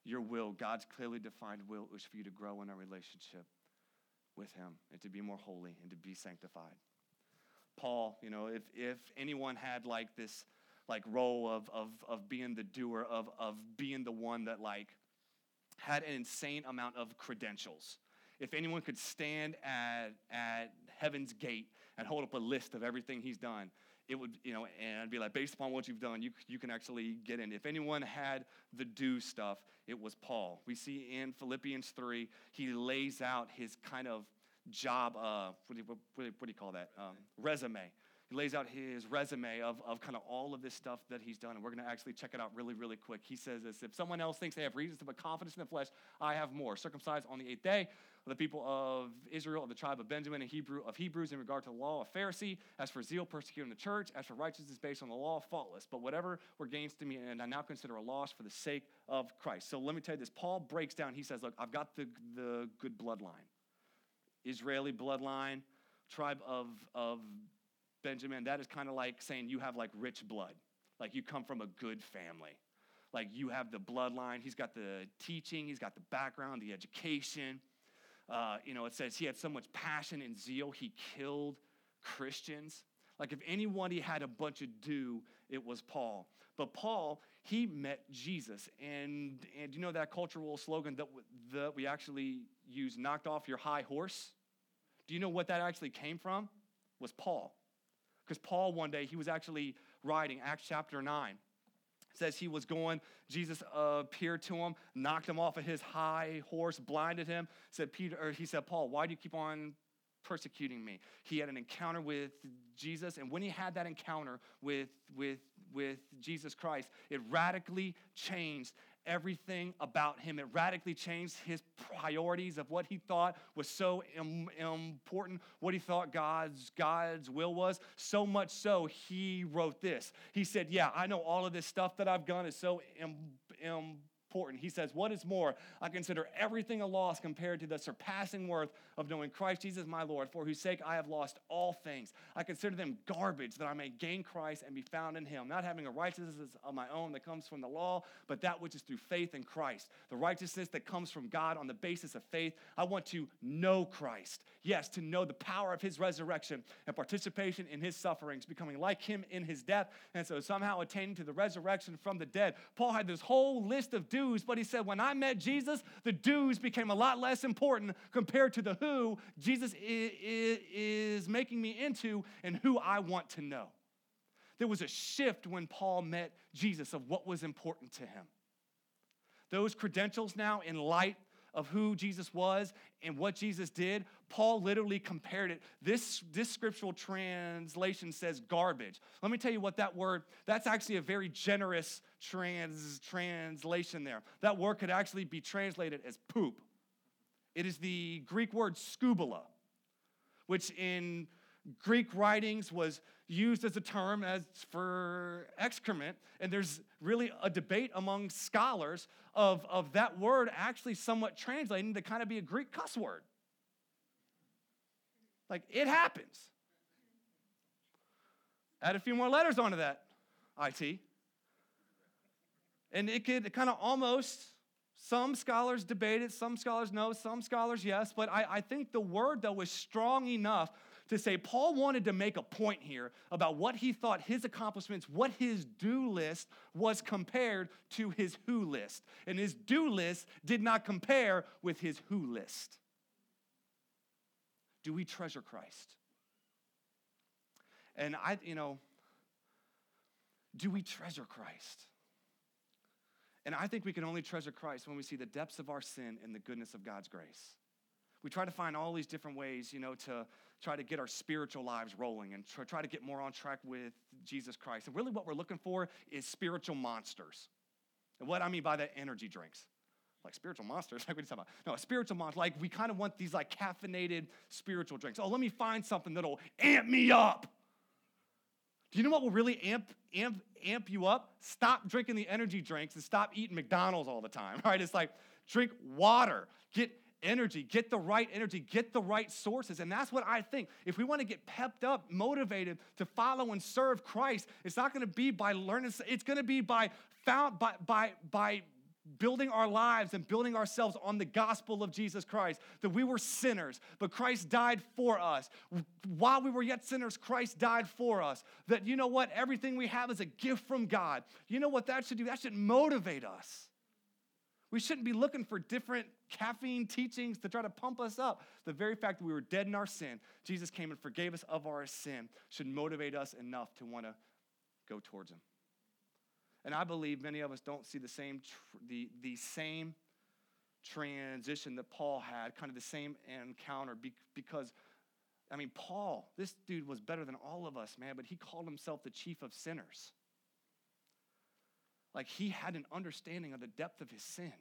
your will, God's clearly defined will, is for you to grow in a relationship with him and to be more holy and to be sanctified. Paul, you know, if if anyone had like this like role of of of being the doer, of of being the one that like had an insane amount of credentials. If anyone could stand at at heaven's gate and hold up a list of everything he's done, it would, you know, and be like, based upon what you've done, you you can actually get in. If anyone had the do stuff, it was Paul. We see in Philippians three, he lays out his kind of job, uh, what, do you, what, what do you call that? Um, resume. He lays out his resume of, of kind of all of this stuff that he's done, and we're going to actually check it out really, really quick. He says this, if someone else thinks they have reasons to put confidence in the flesh, I have more. Circumcised on the eighth day, of the people of Israel, of the tribe of Benjamin, and Hebrew of Hebrews, in regard to the law, a Pharisee, as for zeal, persecuting the church, as for righteousness based on the law, faultless. But whatever were gains to me, and I now consider a loss for the sake of Christ. So let me tell you this. Paul breaks down. He says, look, I've got the, the good bloodline, Israeli bloodline, tribe of of Benjamin. That is kind of like saying you have like rich blood, like you come from a good family, like you have the bloodline. He's got the teaching, he's got the background, the education. Uh, you know, it says he had so much passion and zeal, he killed Christians. Like if anybody had a bunch of do, it was Paul. But Paul, he met Jesus. And and you know that cultural slogan that, w- that we actually use, knocked off your high horse? Do you know what that actually came from? Was Paul. Because Paul one day, he was actually riding, Acts chapter nine. It says he was going, Jesus appeared to him, knocked him off of his high horse, blinded him. Said Peter, or he said, Paul, why do you keep on persecuting me? He had an encounter with Jesus, and when he had that encounter with, with, with Jesus Christ, it radically changed everything about him. It radically changed his priorities of what he thought was so im- important, what he thought God's God's will was. So much so, he wrote this. He said, yeah, I know all of this stuff that I've done is so im- important. He says, what is more, I consider everything a loss compared to the surpassing worth of knowing Christ Jesus my Lord, for whose sake I have lost all things. I consider them garbage that I may gain Christ and be found in him, not having a righteousness of my own that comes from the law, but that which is through faith in Christ, the righteousness that comes from God on the basis of faith. I want to know Christ. Yes, to know the power of his resurrection and participation in his sufferings, becoming like him in his death, and so somehow attaining to the resurrection from the dead. Paul had this whole list of do's, but he said, when I met Jesus, the do's became a lot less important compared to the who Jesus is, is making me into and who I want to know. There was a shift when Paul met Jesus of what was important to him. Those credentials now, in light of who Jesus was and what Jesus did, Paul literally compared it. This, this scriptural translation says garbage. Let me tell you what that word, that's actually a very generous trans, translation there. That word could actually be translated as poop. It is the Greek word skubala, which in Greek writings was used as a term as for excrement, and there's really a debate among scholars of, of that word actually somewhat translating to kind of be a Greek cuss word. Like, it happens. Add a few more letters onto that, it. And it could kind of almost, some scholars debate it, some scholars no, some scholars yes, but I, I think the word, though, is strong enough to say Paul wanted to make a point here about what he thought his accomplishments, what his do list was compared to his who list. And his do list did not compare with his who list. Do we treasure Christ? And I, you know, do we treasure Christ? And I think we can only treasure Christ when we see the depths of our sin and the goodness of God's grace. We try to find all these different ways, you know, to try to get our spiritual lives rolling and try to get more on track with Jesus Christ. And really what we're looking for is spiritual monsters. And what I mean by that, energy drinks. Like spiritual monsters, like what are you talking about? No, a spiritual monster. Like we kind of want these like caffeinated spiritual drinks. Oh, let me find something that'll amp me up. Do you know what will really amp amp amp you up? Stop drinking the energy drinks and stop eating McDonald's all the time, right? It's like drink water, get energy, get the right energy, get the right sources. And that's what I think. If we want to get pepped up, motivated to follow and serve Christ, it's not going to be by learning. It's going to be by found by by by building our lives and building ourselves on the gospel of Jesus Christ, that we were sinners, but Christ died for us. While we were yet sinners, Christ died for us. That, you know what, everything we have is a gift from God. You know what that should do? That should motivate us. We shouldn't be looking for different caffeine teachings to try to pump us up. The very fact that we were dead in our sin, Jesus came and forgave us of our sin, should motivate us enough to want to go towards him. And I believe many of us don't see the same tr- the, the same transition that Paul had, kind of the same encounter be- because, I mean, Paul, this dude was better than all of us, man, but he called himself the chief of sinners. Like he had an understanding of the depth of his sin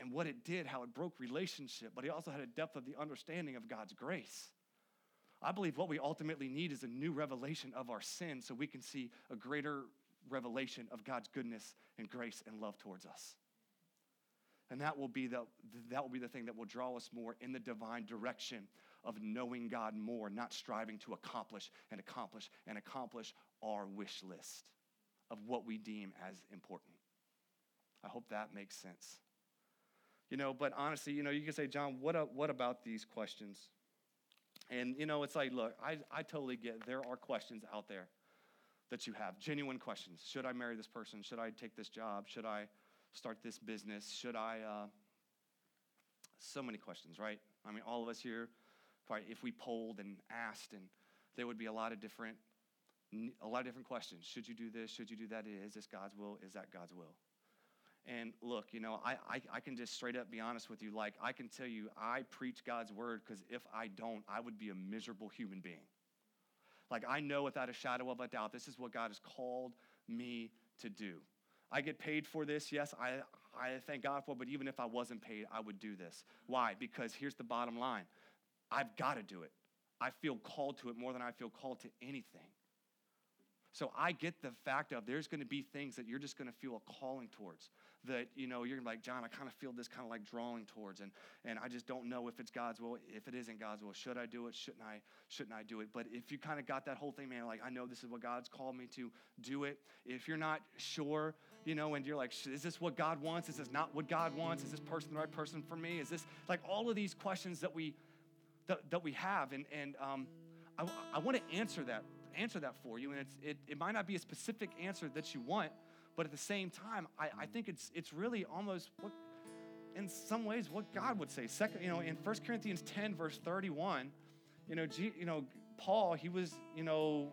and what it did, how it broke relationship, but he also had a depth of the understanding of God's grace. I believe what we ultimately need is a new revelation of our sin so we can see a greater revelation of God's goodness and grace and love towards us. And that will be the that will be the thing that will draw us more in the divine direction of knowing God more, not striving to accomplish and accomplish and accomplish our wish list of what we deem as important. I hope that makes sense. You know, but honestly, you know, you can say, John, what a, what about these questions? And you know, it's like, look, I I totally get there are questions out there that you have, genuine questions. Should I marry this person? Should I take this job? Should I start this business? Should I, uh, so many questions, right? I mean, all of us here, probably if we polled and asked, and there would be a lot of different, a lot of different questions. Should you do this? Should you do that? Is this God's will? Is that God's will? And look, you know, I, I, I can just straight up be honest with you. Like, I can tell you, I preach God's word, because if I don't, I would be a miserable human being. Like, I know without a shadow of a doubt, this is what God has called me to do. I get paid for this. Yes, I, I thank God for it, but even if I wasn't paid, I would do this. Why? Because here's the bottom line. I've got to do it. I feel called to it more than I feel called to anything. So I get the fact of there's going to be things that you're just going to feel a calling towards that, you know, you're going to be like, John, I kind of feel this kind of like drawing towards, and and I just don't know if it's God's will, if it isn't God's will. Should I do it? Shouldn't I? Shouldn't I do it? But if you kind of got that whole thing, man, like, I know this is what God's called me to do it. If you're not sure, you know, and you're like, is this what God wants? Is this not what God wants? Is this person the right person for me? Is this like all of these questions that we, that, that we have? And, and um, I, I want to answer that. answer that for you, and it's it, it might not be a specific answer that you want, but at the same time, I, I think it's it's really almost what, in some ways, what God would say. Second, you know, in First Corinthians ten, verse thirty-one, you know, G, you know, Paul, he was, you know,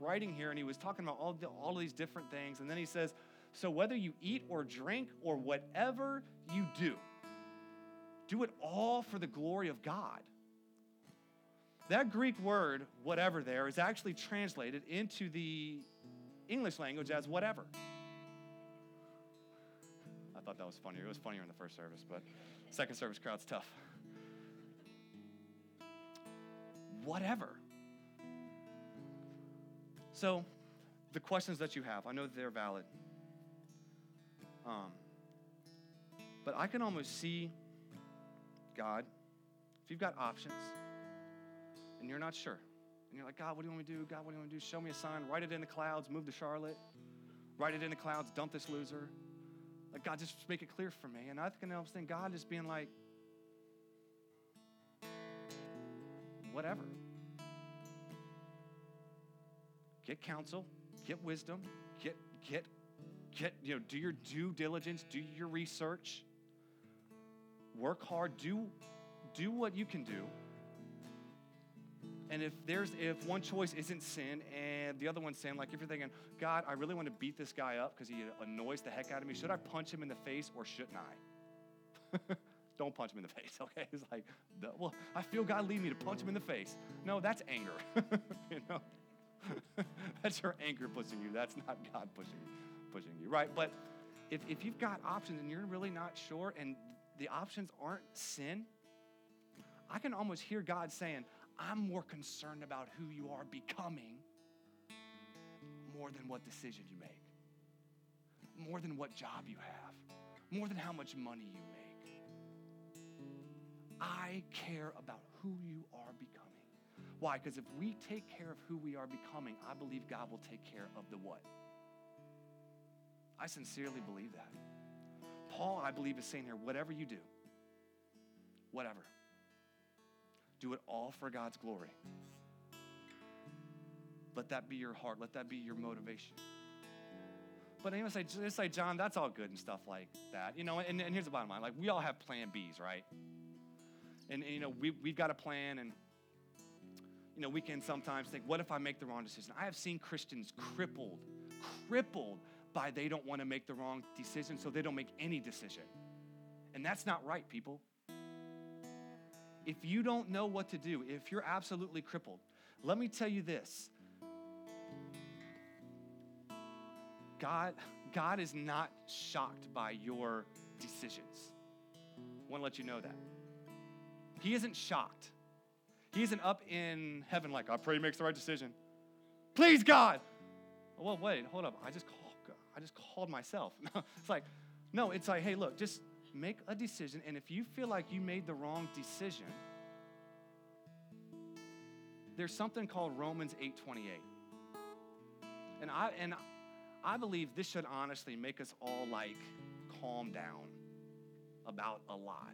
writing here, and he was talking about all the, all of these different things, and then he says, so whether you eat or drink or whatever you do, do it all for the glory of God. That Greek word, whatever, there is actually translated into the English language as whatever. I thought that was funnier. It was funnier in the first service, but second service crowd's tough. Whatever. So the questions that you have, I know that they're valid. Um, but I can almost see God, if you've got options, and you're not sure. And you're like, God, what do you want me to do? God, what do you want me to do? Show me a sign. Write it in the clouds. Move to Charlotte. Write it in the clouds. Dump this loser. Like, God, just make it clear for me. And I can help think God just being like, whatever. Get counsel, get wisdom, get, get, get, you know, do your due diligence, do your research, work hard, do, do what you can do. And if there's, if one choice isn't sin and the other one's sin, like if you're thinking, God, I really want to beat this guy up because he annoys the heck out of me. Should I punch him in the face or shouldn't I? Don't punch him in the face, okay? It's like, well, I feel God lead me to punch him in the face. No, that's anger, you know? That's your anger pushing you. That's not God pushing you, pushing you, right? But if, if you've got options and you're really not sure and the options aren't sin, I can almost hear God saying, I'm more concerned about who you are becoming more than what decision you make, more than what job you have, more than how much money you make. I care about who you are becoming. Why? Because if we take care of who we are becoming, I believe God will take care of the what. I sincerely believe that. Paul, I believe, is saying here, whatever you do, whatever, do it all for God's glory. Let that be your heart. Let that be your motivation. But anyone say, just say, John, that's all good and stuff like that. You know, and, and here's the bottom line. Like, we all have plan B's, right? And, and you know, we, we've got a plan, and, you know, we can sometimes think, what if I make the wrong decision? I have seen Christians crippled, crippled by they don't want to make the wrong decision, so they don't make any decision. And that's not right, people. If you don't know what to do, if you're absolutely crippled, let me tell you this. God, God is not shocked by your decisions. I want to let you know that. He isn't shocked. He isn't up in heaven like, I pray he makes the right decision. Please, God. Well, wait, hold up. I just called, God. I just called myself. It's like, no, it's like, hey, look, just make a decision. And if you feel like you made the wrong decision, there's something called Romans eight twenty-eight. And I and I believe this should honestly make us all like calm down about a lot.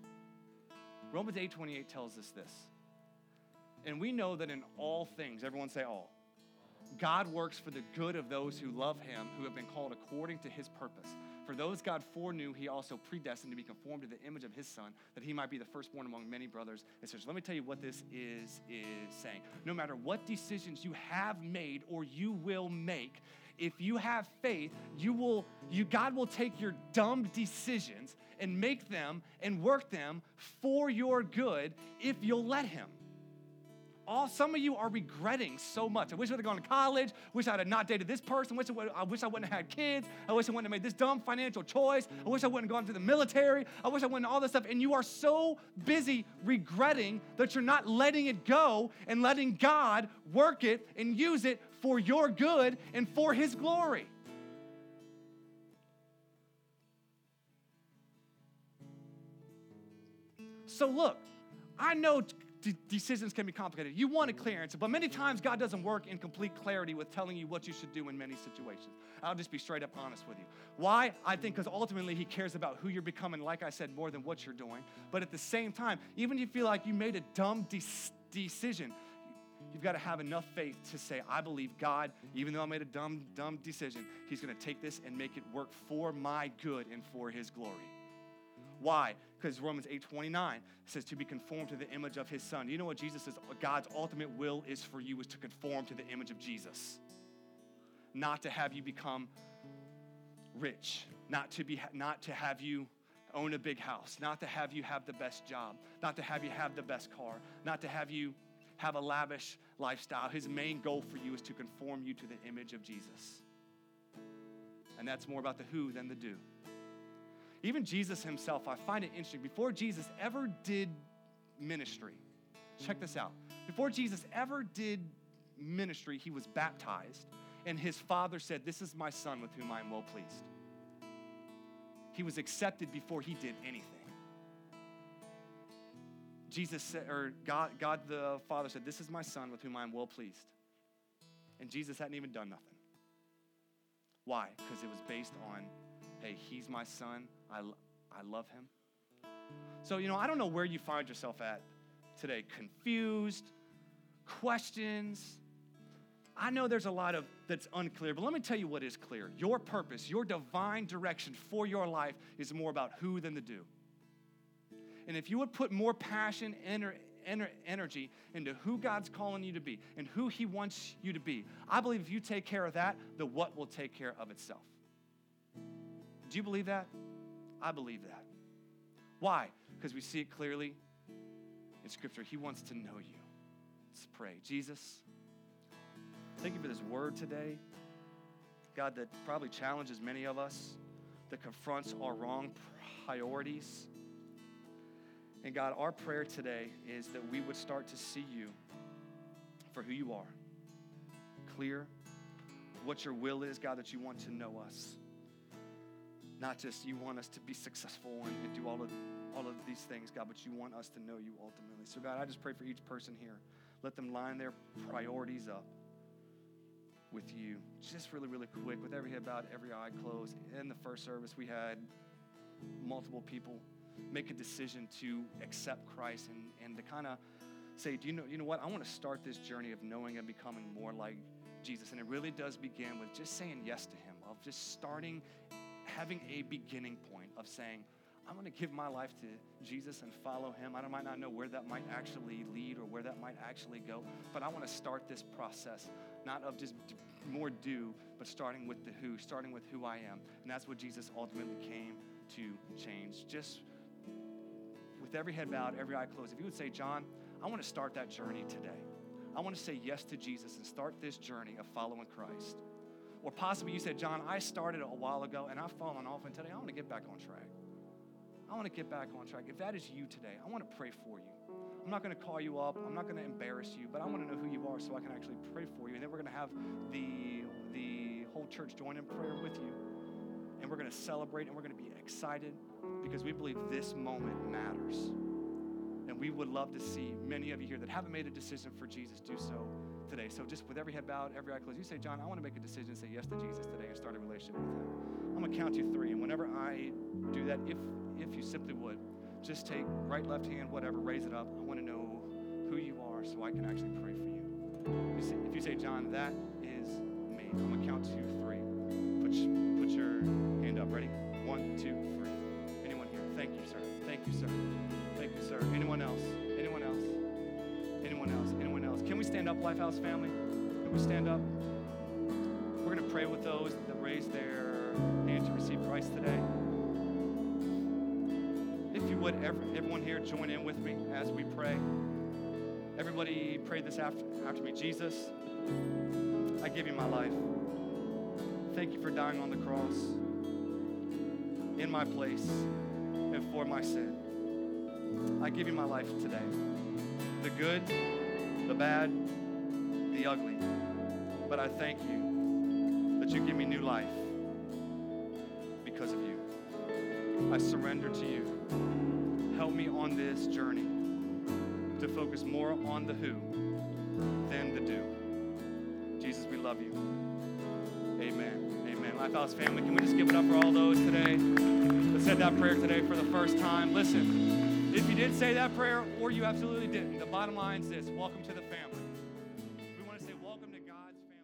Romans eight twenty-eight tells us this. And we know that in all things, everyone say all, God works for the good of those who love him, who have been called according to his purpose. For those God foreknew, he also predestined to be conformed to the image of his son, that he might be the firstborn among many brothers and sisters. Let me tell you what this is, is saying. No matter what decisions you have made or you will make, if you have faith, you will, you, God will take your dumb decisions and make them and work them for your good if you'll let him. All, some of you are regretting so much. I wish I would have gone to college. Wish I had not dated this person. Wish I, would, I wish I wouldn't have had kids. I wish I wouldn't have made this dumb financial choice. I wish I wouldn't have gone to the military. I wish I wouldn't have all this stuff. And you are so busy regretting that you're not letting it go and letting God work it and use it for your good and for his glory. So look, I know... decisions can be complicated. You want a clearance, but many times God doesn't work in complete clarity with telling you what you should do in many situations. I'll just be straight up honest with you. Why? I think because ultimately he cares about who you're becoming, like I said, more than what you're doing. But at the same time, even if you feel like you made a dumb de- decision, you've got to have enough faith to say, I believe God, even though I made a dumb, dumb decision, he's going to take this and make it work for my good and for his glory. Why? Because Romans eight twenty-nine says to be conformed to the image of his son. You know what Jesus says? God's ultimate will is for you is to conform to the image of Jesus. Not to have you become rich. Not to be, not to have you own a big house. Not to have you have the best job. Not to have you have the best car. Not to have you have a lavish lifestyle. His main goal for you is to conform you to the image of Jesus. And that's more about the who than the do. Even Jesus himself, I find it interesting. Before Jesus ever did ministry, check this out. Before Jesus ever did ministry, he was baptized, and his father said, this is my son with whom I am well pleased. He was accepted before he did anything. Jesus said, or God, God the Father said, this is my son with whom I am well pleased. And Jesus hadn't even done nothing. Why? Because it was based on, hey, he's my son. I, I love him. So, you know, I don't know where you find yourself at today. Confused, questions, I know there's a lot of that's unclear, but let me tell you what is clear. Your purpose, your divine direction for your life is more about who than the do. And if you would put more passion, ener, ener, energy into who God's calling you to be and who he wants you to be, I believe if you take care of that, the what will take care of itself. Do you believe that? I believe that. Why? Because we see it clearly in Scripture. He wants to know you. Let's pray. Jesus, thank you for this word today, God, that probably challenges many of us, that confronts our wrong priorities. And God, our prayer today is that we would start to see you for who you are, clear, what your will is, God, that you want to know us. Not just you want us to be successful and do all of all of these things, God, but you want us to know you ultimately. So, God, I just pray for each person here. Let them line their priorities up with you. Just really, really quick, with every head bowed, every eye closed. In the first service, we had multiple people make a decision to accept Christ and, and to kind of say, do you know, you know what? I want to start this journey of knowing and becoming more like Jesus. And it really does begin with just saying yes to him, of just starting having a beginning point of saying, I'm going to give my life to Jesus and follow him. I might not know where that might actually lead or where that might actually go, but I want to start this process, not of just more do, but starting with the who, starting with who I am. And that's what Jesus ultimately came to change. Just with every head bowed, every eye closed, if you would say, John, I want to start that journey today. I want to say yes to Jesus and start this journey of following Christ. Or possibly you said, John, I started a while ago and I've fallen off, and today I want to get back on track. I want to get back on track. If that is you today, I want to pray for you. I'm not going to call you up. I'm not going to embarrass you, but I want to know who you are so I can actually pray for you. And then we're going to have the, the whole church join in prayer with you. And we're going to celebrate, and we're going to be excited because we believe this moment matters. And we would love to see many of you here that haven't made a decision for Jesus do so today. So just with every head bowed, every eye closed, you say, John, I want to make a decision and say yes to Jesus today and start a relationship with him. I'm going to count you three. And whenever I do that, if if you simply would, just take right, left hand, whatever, raise it up. I want to know who you are so I can actually pray for you. If you say, if you say John, that is me, I'm going to count two, three. Put, put your hand up. Ready? One, two, three. Anyone here? Thank you, sir. Thank you, sir. Thank you, sir. Anyone else? Anyone else? Anyone else? Anyone else? Can we stand up, Lifehouse family? Can we stand up? We're going to pray with those that raised their hand to receive Christ today. If you would, every, everyone here, join in with me as we pray. Everybody pray this after, after me. Jesus, I give you my life. Thank you for dying on the cross in my place and for my sin. I give you my life today. The good, the bad, the ugly. But I thank you that you give me new life because of you. I surrender to you. Help me on this journey to focus more on the who than the do. Jesus, we love you. Amen. Amen. Lifehouse family, can we just give it up for all those today that said that prayer today for the first time? Listen, if you did say that prayer or you absolutely didn't, the bottom line is this: welcome to the family. We want to say welcome to God's family.